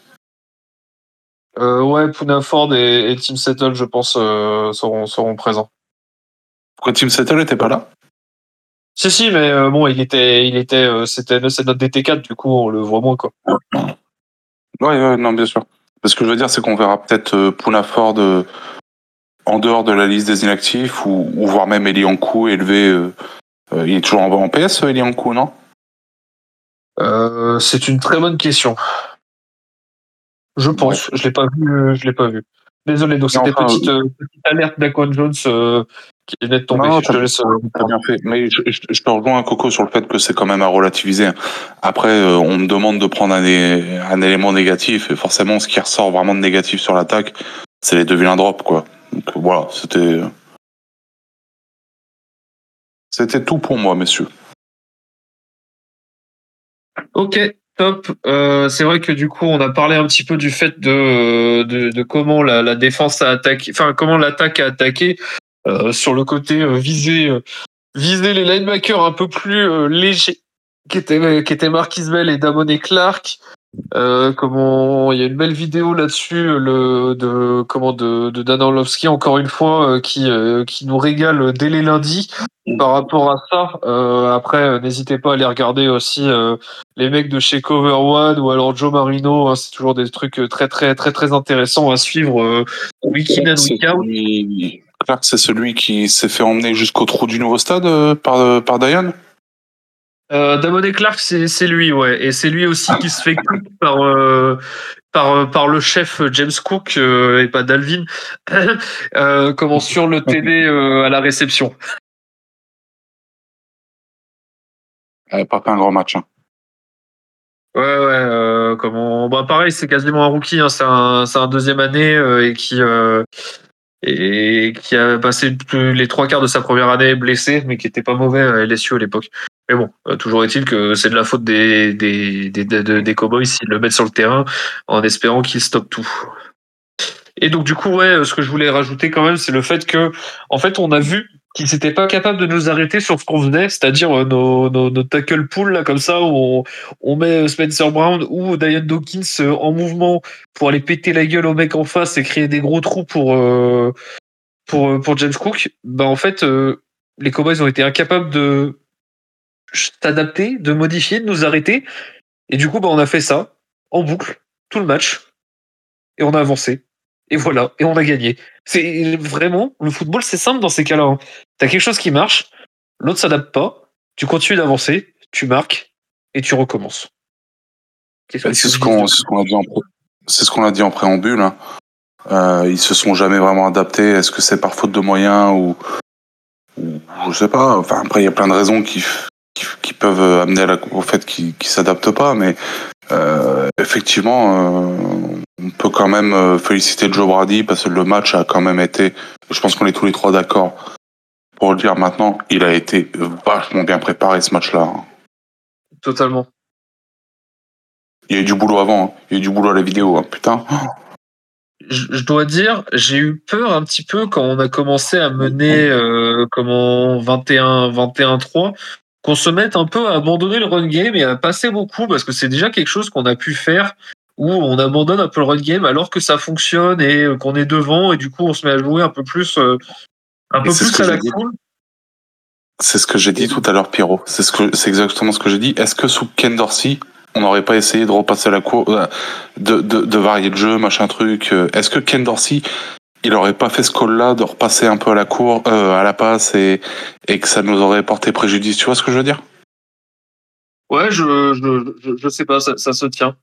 Euh, ouais, Pouna Ford et, et Tim Settle, je pense, euh, seront seront présents. Pourquoi Tim Settle n'était pas là? Si si mais euh, bon il était il était euh, c'était c'est notre D T quatre du coup on le voit moins quoi. Ouais, ouais non bien sûr. Parce que je veux dire c'est qu'on verra peut-être euh, Pouna Ford euh, en dehors de la liste des inactifs ou, ou voire même Eliankou élevé euh, euh, il est toujours en bas en P S Eliankou non euh, c'est une très bonne question. Je pense, ouais. je l'ai pas vu, je l'ai pas vu. Désolé donc non, c'était enfin, petite, euh, petite alerte d'Aquan Jones euh, qui venait de tomber. Non, je te laisse. T'as bien fait. Mais je, je, je te rejoins, Coco, sur le fait que c'est quand même à relativiser. Après, euh, on me demande de prendre un, é... un élément négatif, et forcément, ce qui ressort vraiment de négatif sur l'attaque, c'est les deux vilains drops, quoi. Donc voilà, c'était. C'était tout pour moi, messieurs. Ok, top. Euh, c'est vrai que du coup, on a parlé un petit peu du fait de, de, de comment la, la défense a attaqué, enfin, comment l'attaque a attaqué. Euh, sur le côté euh, viser, euh, viser les linebackers un peu plus euh, légers, qui étaient, qui étaient Marquise Bell et Damone Clark. Euh, comment, il y a une belle vidéo là-dessus le, de, comment, de, de Dan Orlovsky, encore une fois, euh, qui, euh, qui nous régale dès les lundis par rapport à ça. Euh, après, euh, n'hésitez pas à aller regarder aussi euh, les mecs de chez Cover One ou alors Joe Marino. Hein, c'est toujours des trucs très, très, très, très intéressants à suivre euh, week in and week out. Clark, c'est celui qui s'est fait emmener jusqu'au trou du nouveau stade euh, par, euh, par Diane euh, Damone Clark, c'est, c'est lui, ouais. Et c'est lui aussi qui se fait cook par, euh, par, par le chef James Cook euh, et pas Dalvin, euh, comment sur le T D euh, à la réception. Elle n'a pas fait un grand match. Hein. Ouais, ouais. Euh, comment... bah, pareil, c'est quasiment un rookie. Hein. C'est, un, c'est un deuxième année euh, et qui... Euh... et qui a passé les trois quarts de sa première année blessé, mais qui était pas mauvais à L S U à l'époque. Mais bon, toujours est-il que c'est de la faute des, des, des, des, des Cowboys s'ils le mettent sur le terrain en espérant qu'ils stoppent tout. Et donc, du coup, ouais, ce que je voulais rajouter quand même, c'est le fait que, en fait, on a vu qu'ils n'étaient pas capables de nous arrêter sur ce qu'on venait, c'est-à-dire nos, nos, nos tackle pool, là, comme ça, où on, on met Spencer Brown ou Diane Dawkins en mouvement pour aller péter la gueule au mec en face et créer des gros trous pour, euh, pour, pour James Cook. Bah, en fait, euh, les Cowboys ont été incapables de s'adapter, de modifier, de nous arrêter. Et du coup, bah, on a fait ça en boucle, tout le match, et on a avancé. Et voilà, et on a gagné. C'est vraiment, le football, c'est simple dans ces cas-là. T'as quelque chose qui marche, l'autre s'adapte pas, tu continues d'avancer, tu marques, et tu recommences. C'est ce qu'on a dit en préambule. Hein. Euh, ils se sont jamais vraiment adaptés. Est-ce que c'est par faute de moyens ou, ou je sais pas. Enfin, après, il y a plein de raisons qui, qui, qui peuvent amener à la, au fait qu'ils ne s'adaptent pas, mais euh, effectivement... Euh, on peut quand même féliciter Joe Brady parce que le match a quand même été, je pense qu'on est tous les trois d'accord pour le dire maintenant, il a été vachement bien préparé ce match-là. Totalement. Il y a eu du boulot avant, hein. Il y a eu du boulot à la vidéo, hein. Putain. Je, je dois dire, j'ai eu peur un petit peu quand on a commencé à mener euh, comment vingt et un vingt et un trois, qu'on se mette un peu à abandonner le run game et à passer beaucoup, parce que c'est déjà quelque chose qu'on a pu faire où on abandonne un peu le run game alors que ça fonctionne et qu'on est devant, et du coup on se met à jouer un peu plus, euh, un peu plus à la cool. C'est ce que j'ai dit tout à l'heure, Pierrot. C'est ce que, c'est exactement ce que j'ai dit. Est-ce que sous Ken Dorsey, on n'aurait pas essayé de repasser la cour, de, de, de varier le jeu, machin truc. Est-ce que Ken Dorsey, il n'aurait pas fait ce call-là de repasser un peu à la cour, euh, à la passe, et, et que ça nous aurait porté préjudice? Tu vois ce que je veux dire? Ouais, je, je, je, je sais pas, ça, ça se tient.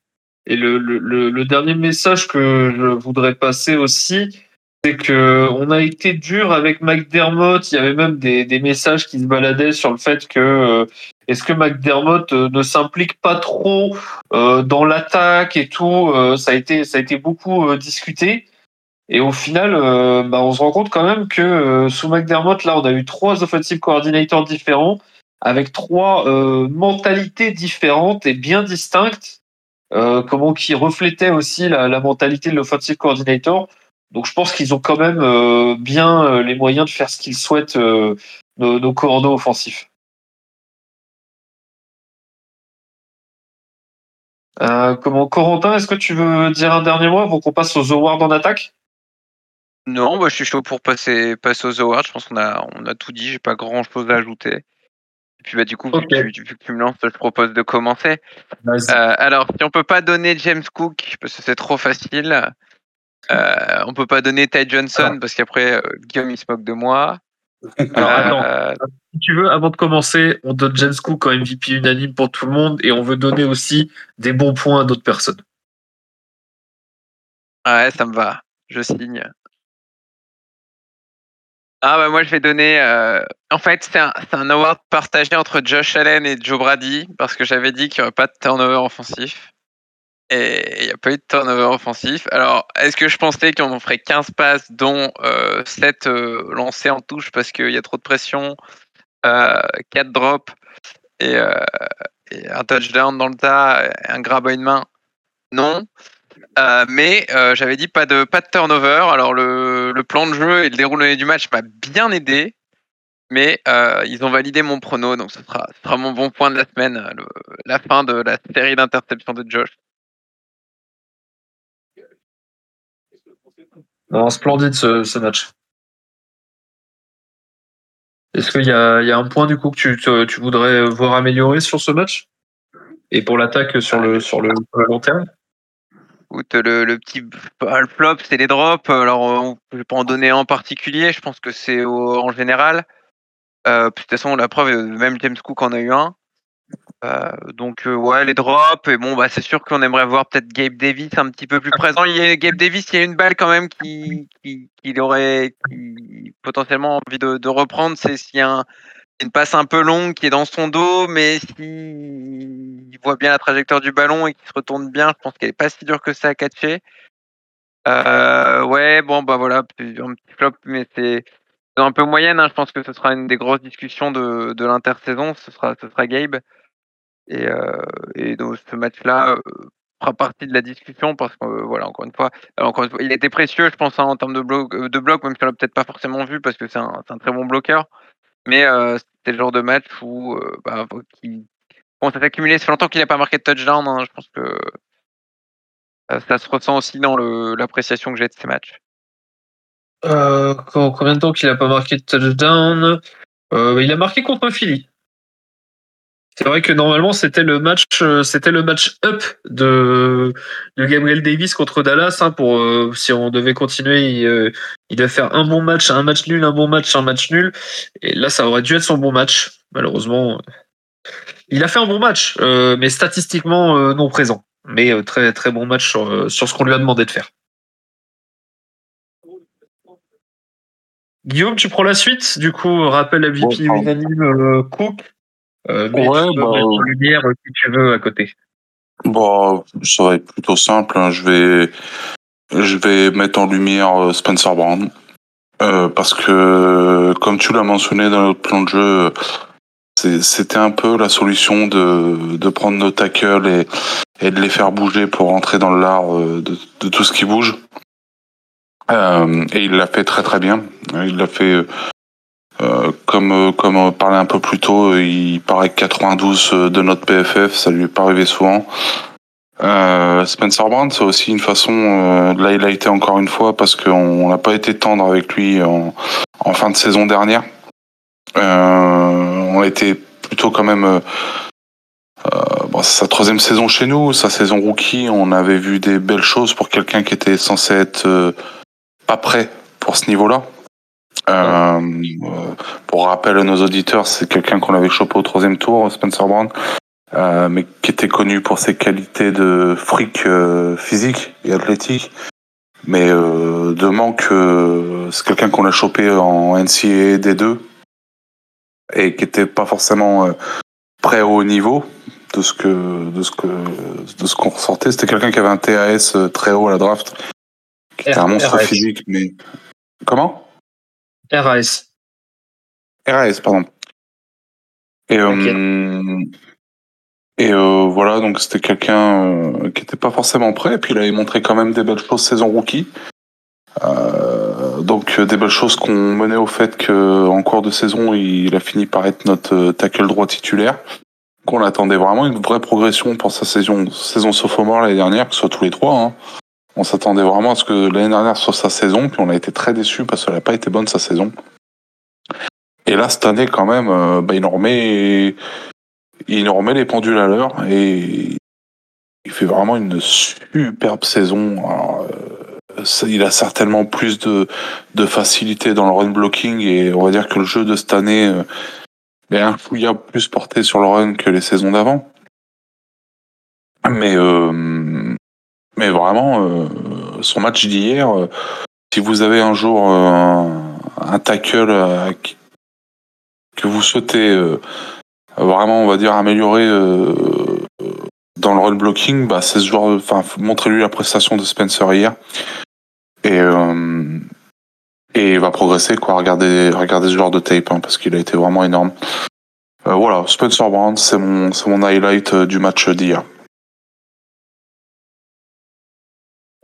Et le, le, le dernier message que je voudrais passer aussi, c'est que on a été dur avec McDermott. Il y avait même des, des messages qui se baladaient sur le fait que euh, est-ce que McDermott ne s'implique pas trop euh, dans l'attaque et tout. Euh, ça a été ça a été beaucoup euh, discuté. Et au final, euh, bah, on se rend compte quand même que euh, sous McDermott, là, on a eu trois offensive coordinators différents avec trois euh, mentalités différentes et bien distinctes, euh, comment qui reflétaient aussi la, la mentalité de l'offensive coordinator. Donc je pense qu'ils ont quand même euh, bien euh, les moyens de faire ce qu'ils souhaitent, euh, nos, nos corneaux offensifs. Euh, comment, Corentin, est-ce que tu veux dire un dernier mot avant qu'on passe aux awards en attaque? Non, bah, je suis chaud pour passer, passer aux awards. Je pense qu'on a, on a tout dit, j'ai pas grand-chose à ajouter. Et puis bah, du coup, okay. vu, que tu, vu que tu me lances, je propose de commencer. Euh, alors, si on peut pas donner James Cook, parce que c'est trop facile... Euh, on peut pas donner Ty Johnson alors, parce qu'après euh, Guillaume il se moque de moi. Alors attends, euh... si tu veux, avant de commencer, on donne James Cook en M V P unanime pour tout le monde et on veut donner aussi des bons points à d'autres personnes. Ouais, ça me va, je signe. Ah bah moi je vais donner. Euh... En fait, c'est un, c'est un award partagé entre Josh Allen et Joe Brady parce que j'avais dit qu'il n'y aurait pas de turnover offensif. Et il n'y a pas eu de turnover offensif. Alors, est-ce que je pensais qu'on en ferait quinze passes, dont euh, sept euh, lancées en touche parce qu'il y a trop de pression, euh, quatre drops et, euh, et un touchdown dans le tas, un grab à une main? Non. Euh, mais euh, j'avais dit pas de, pas de turnover. Alors, le, le plan de jeu et le déroulé du match m'a bien aidé, mais euh, ils ont validé mon prono, donc ce sera, ce sera mon bon point de la semaine, le, la fin de la série d'interceptions de Josh. Non, splendide ce, ce match. Est-ce qu'il y a, il y a un point du coup que tu, te, tu voudrais voir améliorer sur ce match? Et pour l'attaque sur le, sur le, sur le long terme? Écoute, le, le petit le flop, c'est les drops. Alors, on, je ne vais pas en donner un en particulier. Je pense que c'est au, en général. Euh, puis, de toute façon, la preuve, même James Cook en a eu un. Euh, donc euh, ouais, les drops, et bon bah c'est sûr qu'on aimerait voir peut-être Gabe Davis un petit peu plus présent. Il y a Gabe Davis, il y a une balle quand même qui qui, qui aurait qui, potentiellement envie de, de reprendre, c'est s'il y a un, une passe un peu longue qui est dans son dos, mais s'il si voit bien la trajectoire du ballon et qu'il se retourne bien, je pense qu'elle est pas si dure que ça à catcher. Euh, ouais, bon bah voilà, un petit flop, mais c'est un peu moyenne, hein. Je pense que ce sera une des grosses discussions de, de l'intersaison, ce sera, ce sera Gabe. Et, euh, et donc ce match-là euh, fera partie de la discussion parce que, euh, voilà, encore une fois, alors encore une fois, il était précieux, je pense, hein, en termes de bloc, de bloc, même si on l'a peut-être pas forcément vu parce que c'est un, c'est un très bon bloqueur. Mais euh, c'était le genre de match où euh, bah, qui, bon, ça s'est accumulé. Ça fait longtemps qu'il n'a pas marqué de touchdown. Hein, je pense que euh, ça se ressent aussi dans le, l'appréciation que j'ai de ces matchs. Euh, combien de temps qu'il n'a pas marqué de touchdown? euh, Il a marqué contre Philly. C'est vrai que normalement c'était le match, c'était le match up de, de Gabriel Davis contre Dallas. Hein, pour euh, si on devait continuer, il, euh, il devait faire un bon match, un match nul, un bon match, un match nul. Et là, ça aurait dû être son bon match. Malheureusement, il a fait un bon match, euh, mais statistiquement euh, non présent. Mais euh, très très bon match sur, euh, sur ce qu'on lui a demandé de faire. Guillaume, tu prends la suite. Du coup, rappel la M V P unanime euh, Cook. Euh, mais ouais, tu peux bah, mettre lumière si tu veux à côté. Bah, ça va être plutôt simple. Hein. Je vais, je vais mettre en lumière Spencer Brown euh, parce que, comme tu l'as mentionné dans notre plan de jeu, c'est, c'était un peu la solution de de prendre nos tackles et et de les faire bouger pour rentrer dans l'art de, de tout ce qui bouge. Euh, et il l'a fait très très bien. Il l'a fait, euh, comme comme on parlait un peu plus tôt, il paraît quatre-vingt-douze de notre P F F, ça lui est pas arrivé souvent. Euh, Spencer Brown, c'est aussi une façon, euh, là il a été encore une fois, parce qu'on n'a pas été tendre avec lui en, en fin de saison dernière. Euh, on a été plutôt quand même, euh, euh, bon, c'est sa troisième saison chez nous, sa saison rookie, on avait vu des belles choses pour quelqu'un qui était censé être euh, pas prêt pour ce niveau-là. Euh, euh, pour rappel à nos auditeurs, c'est quelqu'un qu'on avait chopé au troisième tour, Spencer Brown. Euh, mais qui était connu pour ses qualités de fric euh, physique et athlétique, mais euh, de manque, euh, c'est quelqu'un qu'on a chopé en N C A A D deux et qui était pas forcément euh, prêt au haut niveau de ce que de ce que de ce qu'on ressentait. C'était quelqu'un qui avait un T A S très haut à la draft, qui était R- un monstre R S. Physique, mais comment R A S. R A S, pardon. Et okay. euh, Et euh, voilà, donc c'était quelqu'un euh, qui n'était pas forcément prêt, et puis il avait montré quand même des belles choses saison rookie. Euh, donc euh, des belles choses qu'on menait au fait qu'en cours de saison, il a fini par être notre euh, tackle droit titulaire, qu'on attendait vraiment, une vraie progression pour sa saison, saison sophomore l'année dernière, que ce soit tous les trois. Hein. On s'attendait vraiment à ce que l'année dernière soit sa saison, puis on a été très déçus parce qu'elle n'a pas été bonne sa saison. Et là, cette année, quand même, euh, bah, il en remet... Et... il nous remet les pendules à l'heure et il fait vraiment une superbe saison. Alors, ça, il a certainement plus de, de facilité dans le run blocking et on va dire que le jeu de cette année est un fouillard plus porté sur le run que les saisons d'avant. Mais, euh, mais vraiment, euh, son match d'hier, euh, si vous avez un jour euh, un, un tackle euh, que vous souhaitez... Euh, vraiment, on va dire, améliorer euh, dans le run blocking, bah, c'est ce joueur, enfin, montrez-lui la prestation de Spencer hier. Et, euh, et il va progresser, quoi. Regardez, regardez ce joueur de tape, hein, parce qu'il a été vraiment énorme. Euh, voilà, Spencer Brown, c'est mon, c'est mon highlight du match d'hier.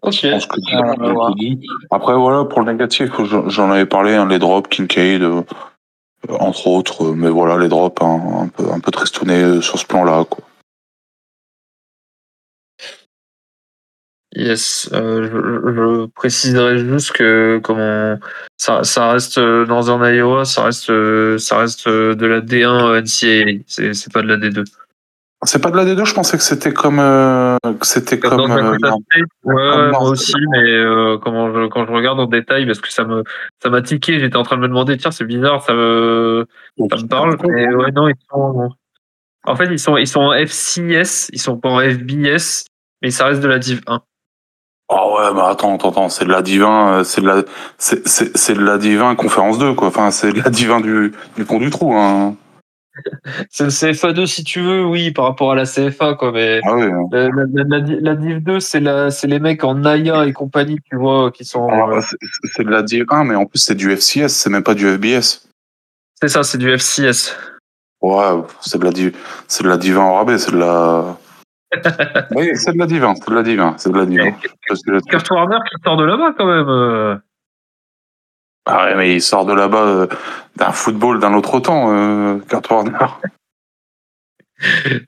Ok. Je pense que tu l'as, euh, ouais. dit. Après, voilà, pour le négatif, j'en avais parlé, hein, les drops, Kincaid. Euh, Entre autres, mais voilà, les drops, hein, un peu, un peu tristounés sur ce plan-là, quoi. Yes, euh, je, je préciserai juste que comment ça, ça reste dans un Iowa, ça reste, ça reste de la D un N C A A, c'est, c'est pas de la D deux. C'est pas de la D deux, je pensais que c'était comme, euh, que c'était comme. Dans euh, non, ouais, comme moi aussi, mais euh, comment je, quand je regarde en détail, parce que ça me, ça m'a tiqué. J'étais en train de me demander, tiens, c'est bizarre, ça me, ça me parle. Mais ouais, non, ils sont. En fait, ils sont, ils sont en F C S, ils sont pas en F B S, mais ça reste de la Div un. Oh ouais, bah attends, attends, attends, c'est de la Div un, c'est de la, c'est, c'est, c'est de la Div un conférence deux, quoi. Enfin, c'est de la Div un du, du pont du trou, hein. C'est le C F A deux si tu veux, oui, par rapport à la C F A, quoi, mais ah oui, la, la, la, la Div deux, c'est, la, c'est les mecs en Aya et compagnie, tu vois, qui sont... Alors, euh... c'est, c'est de la Div un, mais en plus c'est du F C S, c'est même pas du F B S. C'est ça, c'est du F C S. Ouais, c'est de la Div, c'est de la Div un en rabais, c'est de la... oui, c'est de la Div un, c'est de la Div un, c'est de la Div un. Kurt Warner qui sort de là-bas, quand même. Ah ouais, mais il sort de là-bas euh, d'un football d'un autre temps, euh, Kurt Warner.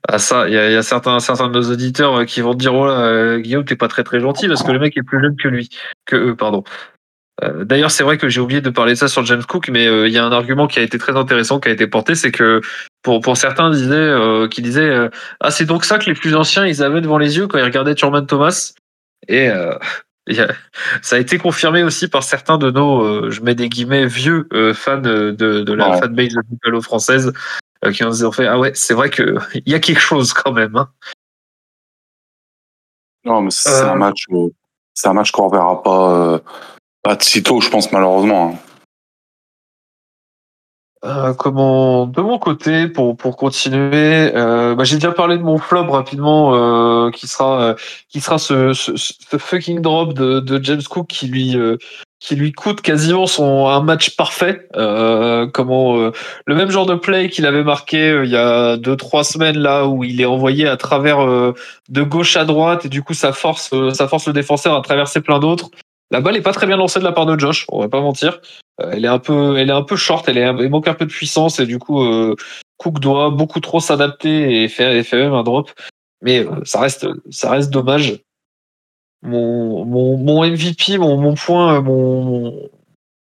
Ah ça, il y, y a certains, certains de nos auditeurs euh, qui vont te dire oh là, euh, Guillaume, t'es pas très très gentil parce que le mec est plus jeune que lui, que eux, pardon. Euh, d'ailleurs, c'est vrai que j'ai oublié de parler de ça sur James Cook, mais il euh, y a un argument qui a été très intéressant, qui a été porté, c'est que pour pour certains disaient, euh, qui disaient, euh, ah c'est donc ça que les plus anciens ils avaient devant les yeux quand ils regardaient Thurman Thomas et euh... ça a été confirmé aussi par certains de nos, euh, je mets des guillemets, vieux euh, fans de, de la oh. fanbase de Buffalo française euh, qui nous ont fait ah ouais, c'est vrai qu'il y a quelque chose quand même. Hein. Non, mais c'est, euh... un match, euh, c'est un match qu'on ne verra pas, euh, pas de sitôt, je pense, malheureusement. Hein. Euh, comment de mon côté pour pour continuer, euh, bah j'ai déjà parlé de mon flop rapidement euh, qui sera euh, qui sera ce, ce ce fucking drop de de James Cook qui lui euh, qui lui coûte quasiment son un match parfait. Euh, comment euh, le même genre de play qu'il avait marqué euh, il y a deux trois semaines là où il est envoyé à travers euh, de gauche à droite et du coup ça force euh, ça force le défenseur à traverser plein d'autres. La balle est pas très bien lancée de la part de Josh, on va pas mentir. Euh, elle est un peu elle est un peu short, elle est elle manque un peu de puissance et du coup euh, Cook doit beaucoup trop s'adapter et faire et faire même un drop. Mais euh, ça reste ça reste dommage. Mon, mon, mon M V P, mon, mon point, mon,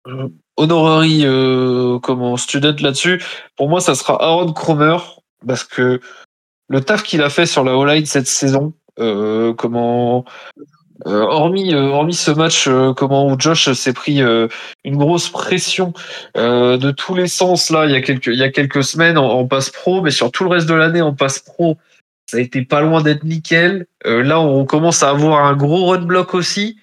mon honorary euh, comment, student là-dessus, pour moi, ça sera Aaron Cromer, parce que le taf qu'il a fait sur la O-line cette saison, euh, comment, euh, hormis, euh, hormis ce match euh, comment, où Josh s'est pris euh, une grosse pression euh, de tous les sens là, il, y a quelques, il y a quelques semaines en, en passe pro, mais sur tout le reste de l'année en passe pro, ça a été pas loin d'être nickel. Euh, là, on commence à avoir un gros run block aussi.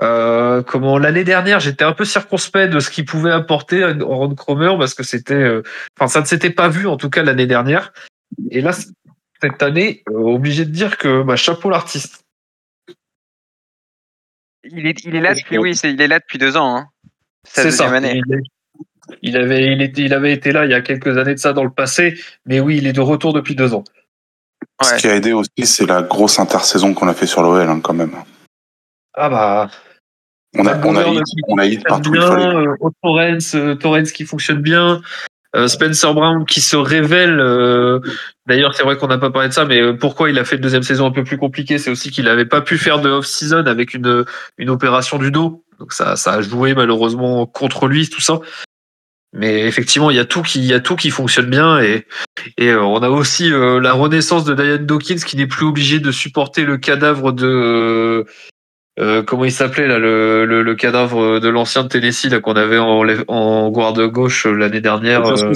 Euh, comment, l'année dernière, j'étais un peu circonspect de ce qu'il pouvait apporter à Ron Cromer parce que c'était, euh, enfin, ça ne s'était pas vu en tout cas l'année dernière. Et là, cette année, euh, obligé de dire que bah, chapeau l'artiste. Il est, il est là depuis, oui, c'est, il est là depuis deux ans. Hein. C'est la deuxième année. Il avait, il était, il avait été là il y a quelques années de ça dans le passé, mais oui, il est de retour depuis deux ans. Ouais. Ce qui a aidé aussi, c'est la grosse intersaison qu'on a fait sur l'O L, hein, quand même. Ah bah... On a, on a, hit, on a hit partout. Euh, Torrens, euh, Torrens qui fonctionne bien. Euh, Spencer Brown qui se révèle. Euh, d'ailleurs, c'est vrai qu'on n'a pas parlé de ça, mais pourquoi il a fait une deuxième saison un peu plus compliquée, c'est aussi qu'il n'avait pas pu faire de off-season avec une, une opération du dos. Donc ça, ça a joué malheureusement contre lui, tout ça. Mais effectivement, il y a tout qui, il y a tout qui fonctionne bien et et on a aussi euh, la renaissance de Diane Dawkins qui n'est plus obligée de supporter le cadavre de euh, comment il s'appelait là le, le le cadavre de l'ancien de Tennessee là qu'on avait en en garde gauche l'année dernière. Euh...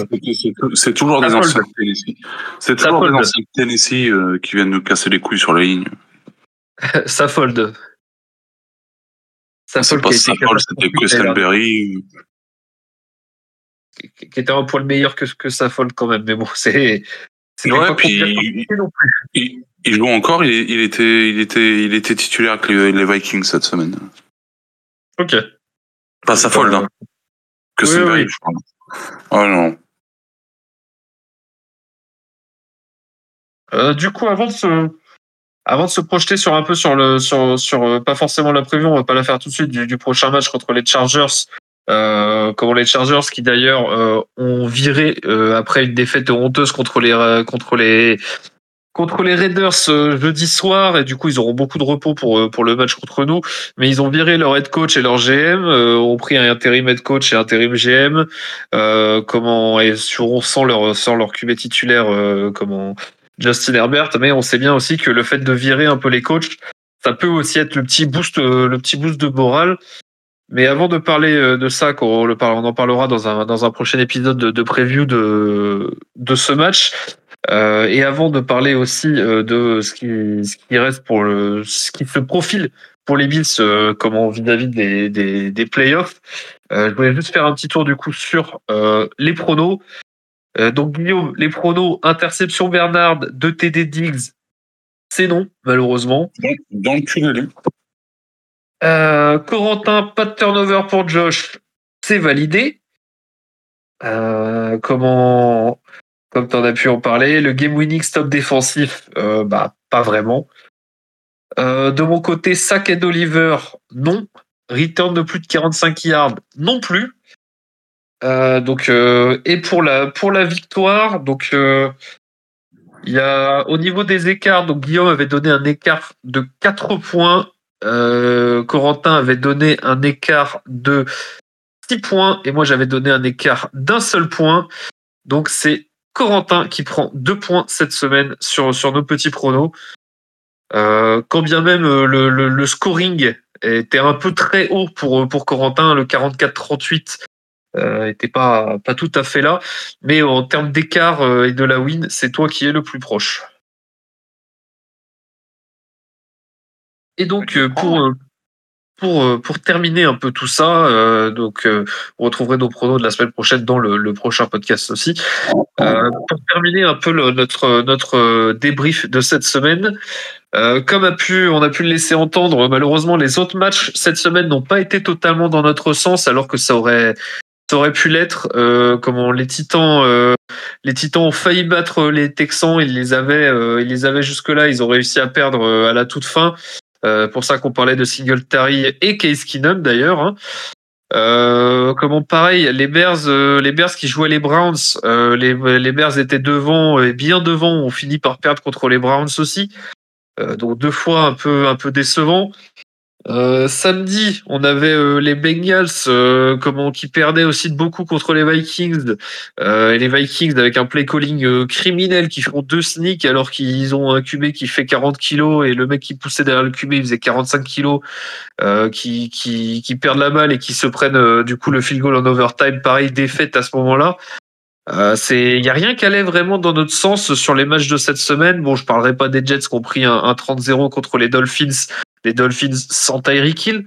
C'est toujours des anciens de Tennessee. C'est toujours des anciens de Tennessee euh, qui viennent nous casser les couilles sur la ligne. Ça fold. Ça fold. C'est pas fold, c'était Cusselberry. Qui était un poil meilleur que que Saffold quand même, mais bon, c'est. c'est ouais, puis il, il, il joue encore. Il, il était, il était, il était titulaire avec les, les Vikings cette semaine. Ok. Pas Saffold, hein. Que oui, oui. Je crois. Oh non. Euh, du coup, avant de se, avant de se projeter sur un peu sur le, sur, sur pas forcément la preview, on va pas la faire tout de suite du, du prochain match contre les Chargers. Euh, comment les Chargers qui d'ailleurs euh, ont viré euh, après une défaite honteuse contre les euh, contre les contre les Raiders euh, jeudi soir et du coup ils auront beaucoup de repos pour euh, pour le match contre nous, mais ils ont viré leur head coach et leur G M, euh, ont pris un intérim head coach et intérim G M euh, comment et sur sans leur sans leur Q B titulaire euh, comment Justin Herbert, mais on sait bien aussi que le fait de virer un peu les coachs, ça peut aussi être le petit boost euh, le petit boost de morale. Mais avant de parler de ça, on en parlera dans un, dans un prochain épisode de, de preview de, de ce match. Euh, et avant de parler aussi de ce qui, ce qui reste pour le, ce qui se profile pour les Bills, euh, comment vis-à-vis des, des, des playoffs, euh, je voulais juste faire un petit tour du coup sur euh, les pronos. Euh, donc Guillaume, les pronos, interception Bernard, deux T D Diggs, c'est non, malheureusement. Dans le cul. Euh, Corentin, pas de turnover pour Josh, c'est validé. Euh, comment, comme t'en as pu en parler, le game winning stop défensif, euh, bah pas vraiment. Euh, de mon côté, sack et Oliver, non. Return de plus de quarante-cinq yards, non plus. Euh, donc euh, et pour la pour la victoire, donc. Euh, il y a au niveau des écarts, donc Guillaume avait donné un écart de quatre points. Euh, Corentin avait donné un écart de six points et moi j'avais donné un écart d'un seul point. Donc c'est Corentin qui prend deux points cette semaine sur, sur nos petits pronos. Euh, quand bien même le, le, le scoring était un peu très haut pour, pour Corentin, le quarante-quatre trente-huit euh, était pas, pas tout à fait là. Mais en termes d'écart et de la win, c'est toi qui es le plus proche. Et donc, pour, Pour, pour terminer un peu tout ça, euh, donc euh, vous retrouverez nos pronos de la semaine prochaine dans le, le prochain podcast aussi. Euh, pour terminer un peu le, notre, notre débrief de cette semaine, euh, comme a pu, on a pu le laisser entendre, malheureusement les autres matchs cette semaine n'ont pas été totalement dans notre sens, alors que ça aurait, ça aurait pu l'être. Euh, comment les Titans, euh, les Titans ont failli battre les Texans, ils les avaient, euh, ils les avaient jusque-là, ils ont réussi à perdre à la toute fin. Euh, pour ça qu'on parlait de Singletary et Case Keenum d'ailleurs. Hein. Euh, comment pareil, les Bears, euh, les Bears qui jouaient les Browns, euh, les, les Bears étaient devant et bien devant, on finit par perdre contre les Browns aussi. Euh, donc deux fois un peu un peu décevant. Euh, samedi, on avait euh, les Bengals euh, comment, qui perdaient aussi de beaucoup contre les Vikings. Euh, et les Vikings avec un play calling euh, criminel qui font deux sneaks alors qu'ils ont un Q B qui fait quarante kilos et le mec qui poussait derrière le Q B il faisait quarante-cinq kilos, euh, qui, qui, qui perdent la balle et qui se prennent euh, du coup le field goal en overtime. Pareil, défaite à ce moment-là. Euh, c'est, y a rien qui allait vraiment dans notre sens sur les matchs de cette semaine. Bon, je parlerai pas des Jets qui ont pris un, un trente à zéro contre les Dolphins. Les Dolphins sans Tyreek Hill.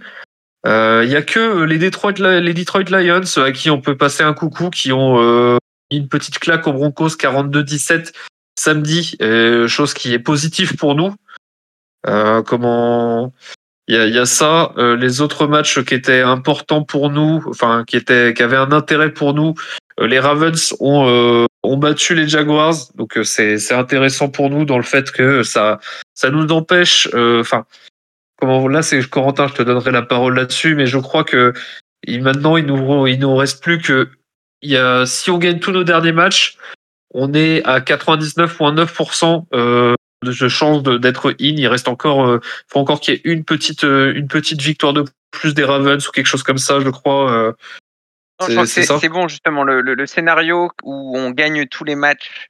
Il euh, n'y a que les Detroit, les Detroit Lions à qui on peut passer un coucou, qui ont euh, une petite claque aux Broncos quarante-deux à dix-sept samedi, euh, chose qui est positive pour nous. Euh, comment Il y a, y a ça. Euh, les autres matchs qui étaient importants pour nous, enfin qui étaient, qui avaient un intérêt pour nous. Euh, les Ravens ont, euh, ont battu les Jaguars, donc euh, c'est, c'est intéressant pour nous dans le fait que ça, ça nous empêche. Enfin. Euh, Comment, là, c'est Corentin, je te donnerai la parole là-dessus, mais je crois que maintenant, il nous, il nous reste plus que il y a, si on gagne tous nos derniers matchs, on est à quatre-vingt-dix-neuf virgule neuf pour cent de chance de, d'être in. Il reste encore, euh, faut encore qu'il y ait une petite, euh, une petite victoire de plus des Ravens ou quelque chose comme ça, je crois. Euh, non, c'est, je crois que c'est, c'est, c'est bon, justement, le, le, le scénario où on gagne tous les matchs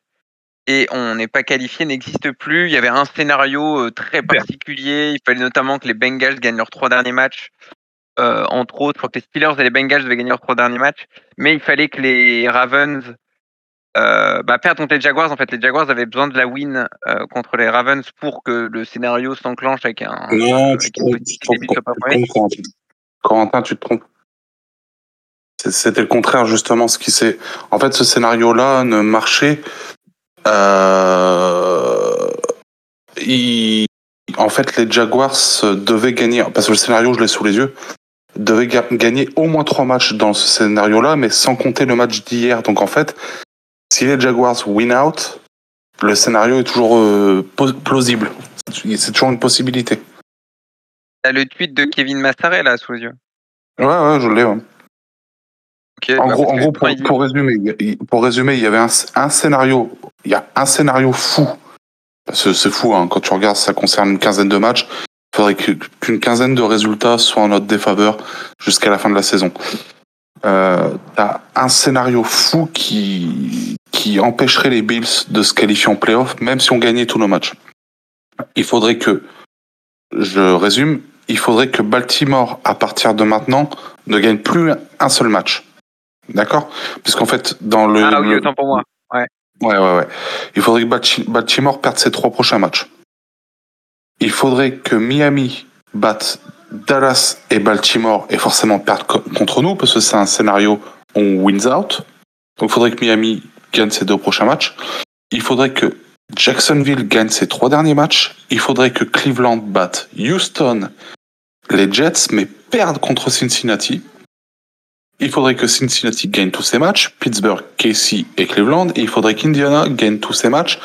et on n'est pas qualifié n'existe plus. Il y avait un scénario très particulier. Il fallait notamment que les Bengals gagnent leurs trois derniers matchs. Euh, entre autres, je crois que les Steelers et les Bengals devaient gagner leurs trois derniers matchs. Mais il fallait que les Ravens euh, bah, perdent contre les Jaguars. En fait, les Jaguars avaient besoin de la win euh, contre les Ravens pour que le scénario s'enclenche avec un... Non, avec tu, une tu, te trompes, tu te trompes, Corentin, tu te trompes. C'était le contraire, justement. Ce qui s'est... En fait, ce scénario-là ne marchait... Euh, il, en fait, les Jaguars devaient gagner, parce que le scénario, je l'ai sous les yeux, devaient ga- gagner au moins trois matchs dans ce scénario-là, mais sans compter le match d'hier. Donc, en fait, si les Jaguars win out, le scénario est toujours euh, plausible. C'est toujours une possibilité. T'as le tweet de Kevin Massaret, là, sous les yeux. Ouais, ouais, je l'ai, ouais. Okay, en bah gros, en gros pour, pour, résumer, pour résumer, il y avait un, un scénario, il y a un scénario fou. C'est, c'est fou, hein, quand tu regardes, ça concerne une quinzaine de matchs. Il faudrait que, qu'une quinzaine de résultats soient en notre défaveur jusqu'à la fin de la saison. Euh, t'as un scénario fou qui, qui empêcherait les Bills de se qualifier en playoff, même si on gagnait tous nos matchs. Il faudrait que, je résume, il faudrait que Baltimore, à partir de maintenant, ne gagne plus un seul match. D'accord ? Puisqu'en fait, dans le... Ah oui, autant pour moi. Ouais. Ouais, ouais, ouais. Il faudrait que Baltimore perde ses trois prochains matchs. Il faudrait que Miami batte Dallas et Baltimore et forcément perde contre nous, parce que c'est un scénario on wins out. Donc il faudrait que Miami gagne ses deux prochains matchs. Il faudrait que Jacksonville gagne ses trois derniers matchs. Il faudrait que Cleveland batte Houston, les Jets, mais perde contre Cincinnati. Il faudrait que Cincinnati gagne tous ses matchs, Pittsburgh, K C et Cleveland, et il faudrait qu'Indiana gagne tous ses matchs.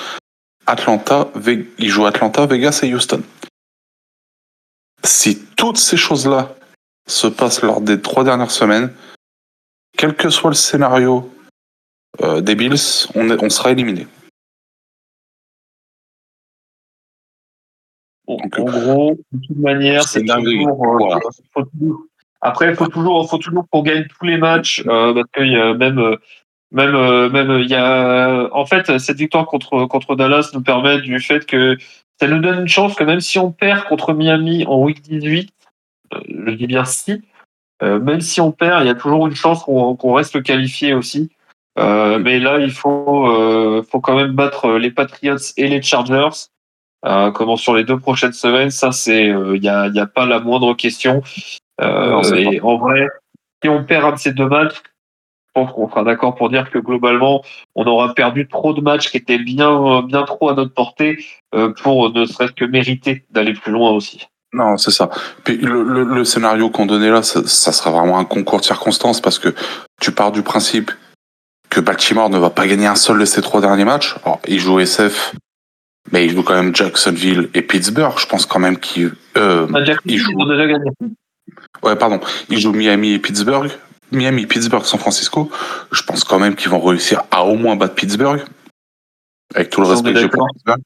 Atlanta, Ve- ils jouent Atlanta, Vegas et Houston. Si toutes ces choses-là se passent lors des trois dernières semaines, quel que soit le scénario euh, des Bills, on, est, on sera éliminé. Donc, en gros, de toute manière, c'est, c'est toujours... Voilà. Après, il faut toujours, faut toujours qu'on gagne tous les matchs, euh, parce que y a même, même, même, il y a, en fait, cette victoire contre, contre Dallas nous permet du fait que ça nous donne une chance que même si on perd contre Miami en week dix-huit, euh, je dis bien si, euh, même si on perd, il y a toujours une chance qu'on, qu'on reste qualifié aussi. Euh, mais là, il faut, euh, faut quand même battre les Patriots et les Chargers. Euh, comment sur les deux prochaines semaines, ça c'est, il euh, y a, il y a pas la moindre question. Euh, non, et en vrai, si on perd un de ces deux matchs, je pense qu'on sera d'accord pour dire que globalement, on aura perdu trop de matchs qui étaient bien, bien trop à notre portée euh, pour ne serait-ce que mériter d'aller plus loin aussi. Non, c'est ça. Puis le, le, le scénario qu'on donnait là, ça, ça sera vraiment un concours de circonstances parce que tu pars du principe que Baltimore ne va pas gagner un seul de ses trois derniers matchs. Alors, ils jouent S F, mais ils jouent quand même Jacksonville et Pittsburgh. Je pense quand même qu'ils euh, ah, ils jouent. Ils ont déjà gagné. Ouais, pardon. Ils jouent Miami et Pittsburgh. Miami, Pittsburgh, San Francisco. Je pense quand même qu'ils vont réussir à au moins battre Pittsburgh. Avec tout le respect que j'ai pour Pittsburgh.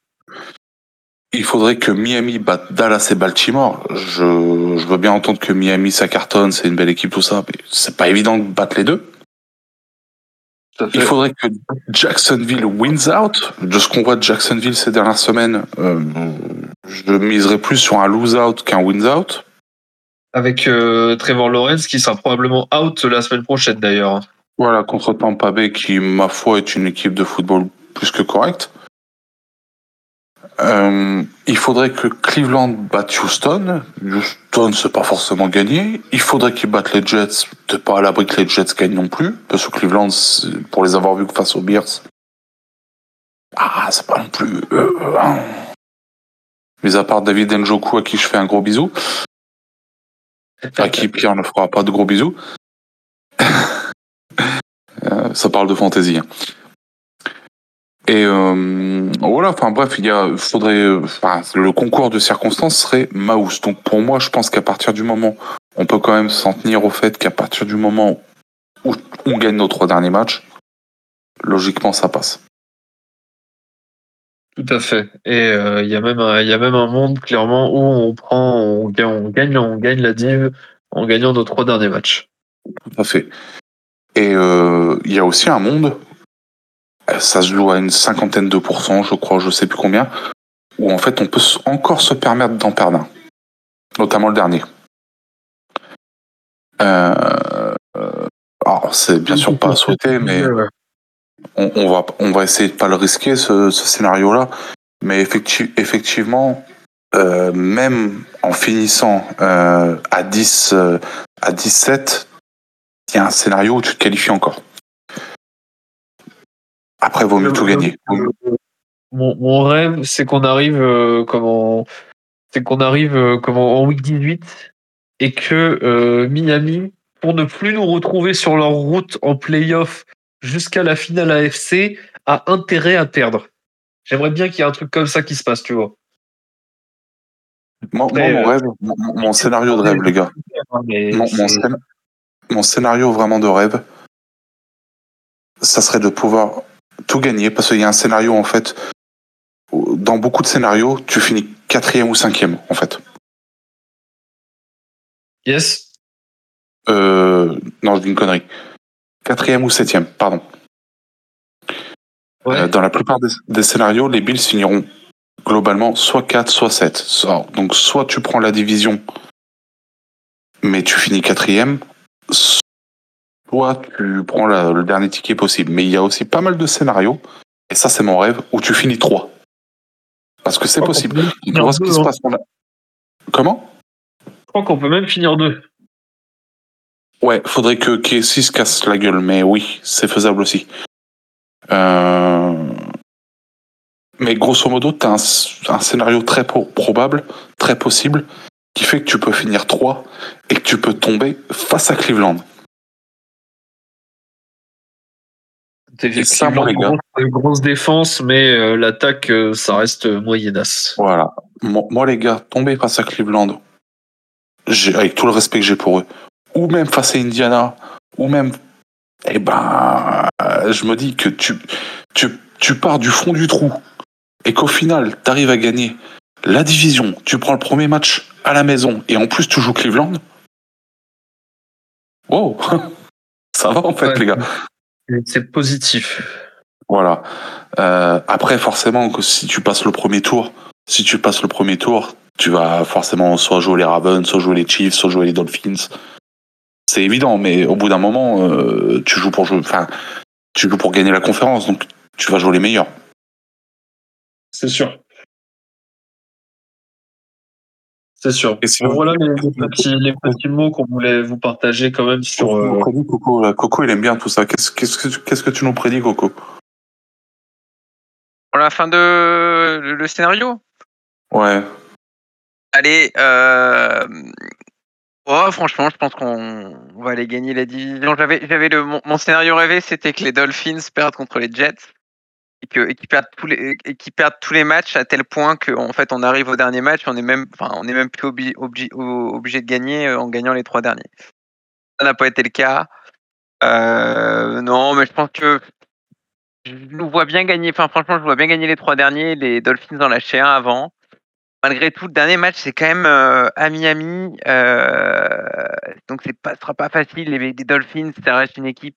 Il faudrait que Miami batte Dallas et Baltimore. Je, je veux bien entendre que Miami, ça cartonne, c'est une belle équipe, tout ça, mais c'est pas évident de battre les deux. Il faudrait que Jacksonville wins out. De ce qu'on voit de Jacksonville ces dernières semaines, euh, je miserais plus sur un lose out qu'un wins out. Avec euh, Trevor Lawrence qui sera probablement out la semaine prochaine d'ailleurs. Voilà, contre Tampa Bay qui, ma foi, est une équipe de football plus que correcte. Euh, il faudrait que Cleveland batte Houston. Houston, c'est pas forcément gagné. Il faudrait qu'ils battent les Jets. T'es pas à l'abri que les Jets gagnent non plus. Parce que Cleveland, pour les avoir vus face aux Bears, ah, c'est pas non plus. Euh, hein. Mis à part David Njoku, à qui je fais un gros bisou. À qui Pierre ne fera pas de gros bisous. euh, ça parle de fantaisie. Hein. Et euh, voilà, enfin bref, il y a, faudrait, enfin, le concours de circonstances serait Maus. Donc pour moi, je pense qu'à partir du moment, on peut quand même s'en tenir au fait qu'à partir du moment où on gagne nos trois derniers matchs, logiquement, ça passe. Tout à fait. Et il euh, y a même un, il y a même un monde clairement où on prend, on gagne, on gagne, on gagne la div en gagnant nos trois derniers matchs. Tout à fait. Et il euh, y a aussi un monde. Ça se joue à une cinquantaine de pourcents, je crois, je sais plus combien, où en fait on peut encore se permettre d'en perdre un, notamment le dernier. Euh, alors c'est bien sûr pas à souhaiter, mais on, on va on va essayer de pas le risquer ce, ce scénario-là. Mais effectu- effectivement, euh, même en finissant euh, à dix, euh, à dix-sept, il y a un scénario où tu te qualifies encore. Après, vaut mieux tout gagner. Mon, mon rêve, c'est qu'on arrive euh, comment, c'est qu'on arrive euh, comment en week dix-huit et que euh, Miami, pour ne plus nous retrouver sur leur route en play-off jusqu'à la finale A F C, a intérêt à perdre. J'aimerais bien qu'il y ait un truc comme ça qui se passe, tu vois. Moi, Après, moi mon euh, rêve, mon, mon scénario de rêve, les gars. Mon, mon, scén- mon scénario vraiment de rêve, ça serait de pouvoir tout gagner, parce qu'il y a un scénario, en fait, dans beaucoup de scénarios, tu finis quatrième ou cinquième, en fait. Yes. Euh, non, je dis une connerie. Quatrième ou septième, pardon. Ouais. Euh, dans la plupart des, des scénarios, les Bills finiront globalement soit quatre, soit sept. Donc, soit tu prends la division, mais tu finis quatrième, soit Toi, tu prends la, le dernier ticket possible. Mais il y a aussi pas mal de scénarios, et ça, c'est mon rêve, où tu finis trois. Parce que c'est oh, possible. On voit ce qui se passe. A... Comment ? Je crois qu'on peut même finir deux. Ouais, faudrait que K C se casse la gueule, mais oui, c'est faisable aussi. Euh... Mais grosso modo, t'as un, un scénario très pro- probable, très possible, qui fait que tu peux finir trois et que tu peux tomber face à Cleveland. C'est ça, mon gars. Une grosse défense, mais euh, l'attaque, euh, ça reste euh, moyenasse. Voilà. Moi, moi, les gars, tomber face à Cleveland, j'ai, avec tout le respect que j'ai pour eux, ou même face à Indiana, ou même, eh ben, euh, je me dis que tu, tu, tu pars du fond du trou et qu'au final, t'arrives à gagner la division, tu prends le premier match à la maison et en plus, tu joues Cleveland. Wow. Ça va, en fait, ouais, les gars. C'est positif. Voilà. Euh, après, forcément, que si tu passes le premier tour, si tu passes le premier tour, tu vas forcément soit jouer les Ravens, soit jouer les Chiefs, soit jouer les Dolphins. C'est évident, mais au bout d'un moment, euh, tu joues pour jouer, enfin, tu joues pour gagner la conférence, donc tu vas jouer les meilleurs. C'est sûr. C'est sûr. Et sinon, voilà les, les, petits, les petits mots qu'on voulait vous partager quand même sur. Coco, euh... Coco, Coco, là. Coco, il aime bien tout ça. Qu'est-ce, qu'est-ce, que, qu'est-ce que tu nous prédis, Coco? Pour la fin de le scénario? Ouais. Allez, euh... oh, franchement, je pense qu'on on va aller gagner la division. J'avais, j'avais le mon, mon scénario rêvé, c'était que les Dolphins perdent contre les Jets et que et qu'ils perdent tous les et qu'ils perdent tous les matchs à tel point que en fait on arrive au dernier match, on est même enfin on est même plus obli, obli, obligé de gagner en gagnant les trois derniers. Ça n'a pas été le cas. Euh, non, mais je pense que je nous vois bien gagner. Enfin, franchement, je vois bien gagner les trois derniers. Les Dolphins en lâchaient un avant. Malgré tout, le dernier match, c'est quand même euh, à Miami. Euh, donc, ce ne sera pas facile. Les, les Dolphins, ça reste une équipe.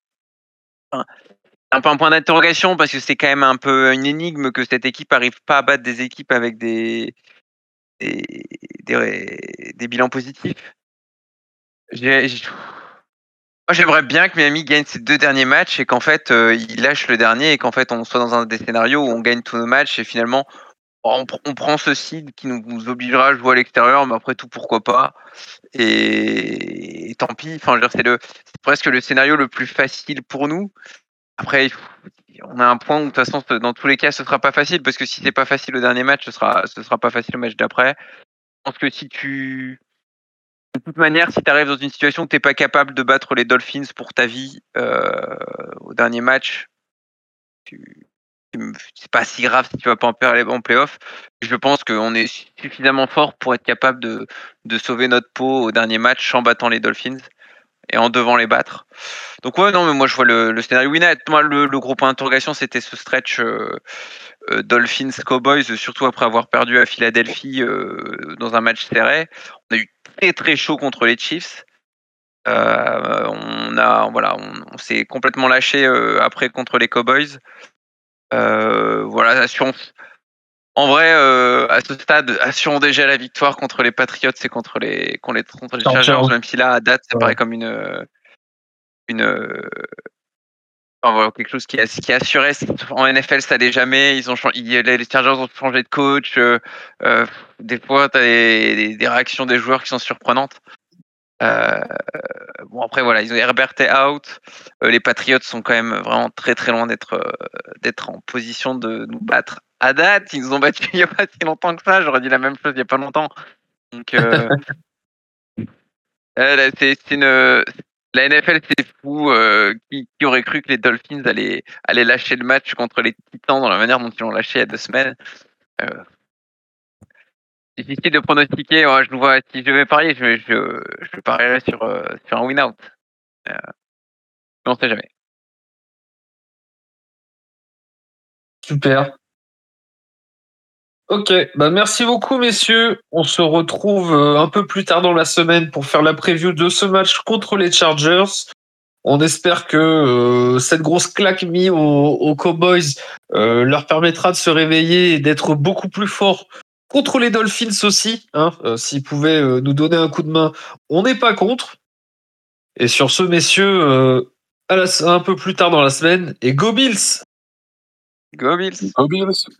Enfin, c'est un peu un point d'interrogation parce que c'est quand même un peu une énigme que cette équipe n'arrive pas à battre des équipes avec des, des, des, des bilans positifs. J'ai, j'ai... Moi, j'aimerais bien que Miami gagne ses deux derniers matchs et qu'en fait, euh, il lâche le dernier et qu'en fait, on soit dans un des scénarios où on gagne tous nos matchs et finalement. On, pr- on prend ce seed qui nous, nous obligera à jouer à l'extérieur, mais après tout, pourquoi pas. Et, et tant pis. Enfin, je veux dire, c'est, le, c'est presque le scénario le plus facile pour nous. Après, on a un point où, de toute façon, dans tous les cas, ce sera pas facile, parce que si c'est pas facile au dernier match, ce sera, ce sera pas facile au match d'après. Je pense que si tu... De toute manière, si tu arrives dans une situation où tu n'es pas capable de battre les Dolphins pour ta vie euh, au dernier match, tu... c'est pas si grave si tu vas pas en perdre en play-off. Je pense qu'on est suffisamment fort pour être capable de, de sauver notre peau au dernier match en battant les Dolphins et en devant les battre. Donc ouais, non, mais moi je vois le, le scénario winner. Moi, le, le gros point d'interrogation, c'était ce stretch euh, euh, Dolphins-Cowboys, surtout après avoir perdu à Philadelphie euh, dans un match serré. On a eu très très chaud contre les Chiefs. Euh, on a voilà, on, on s'est complètement lâché euh, après contre les Cowboys. Euh, voilà, assurons. En vrai, euh, à ce stade, assurons déjà la victoire contre les Patriots et contre les, contre les, contre les Chargers, même si là, à date, ça ouais. paraît comme une, une, enfin, voilà, quelque chose qui est assuré. En N F L, ça l'est jamais. Ils ont, ils, les Chargers ont changé de coach. Euh, euh, des fois, t'as des, des, des réactions des joueurs qui sont surprenantes. Euh, bon après voilà, ils ont Herbert est out, euh, les Patriots sont quand même vraiment très très loin d'être euh, d'être en position de nous battre à date. Ils nous ont battus il n'y a pas si longtemps que ça, j'aurais dit la même chose il n'y a pas longtemps. Donc euh, euh, là, c'est, c'est une la N F L, c'est fou. Euh, qui, qui aurait cru que les Dolphins allaient allaient lâcher le match contre les Titans dans la manière dont ils l'ont lâché il y a deux semaines. Euh, Difficile de pronostiquer. Ouais, je nous vois. Si je vais parier, je, je, je parierais sur, euh, sur un win-out. Euh, on ne sait jamais. Super. Ok. Bah, merci beaucoup, messieurs. On se retrouve euh, un peu plus tard dans la semaine pour faire la preview de ce match contre les Chargers. On espère que euh, cette grosse claque mise aux, aux Cowboys euh, leur permettra de se réveiller et d'être beaucoup plus forts. Contre les Dolphins aussi, hein, euh, s'ils pouvaient euh, nous donner un coup de main, on n'est pas contre. Et sur ce, messieurs, euh, à la, un peu plus tard dans la semaine, et Go Bills! Go Bills! Go Bills!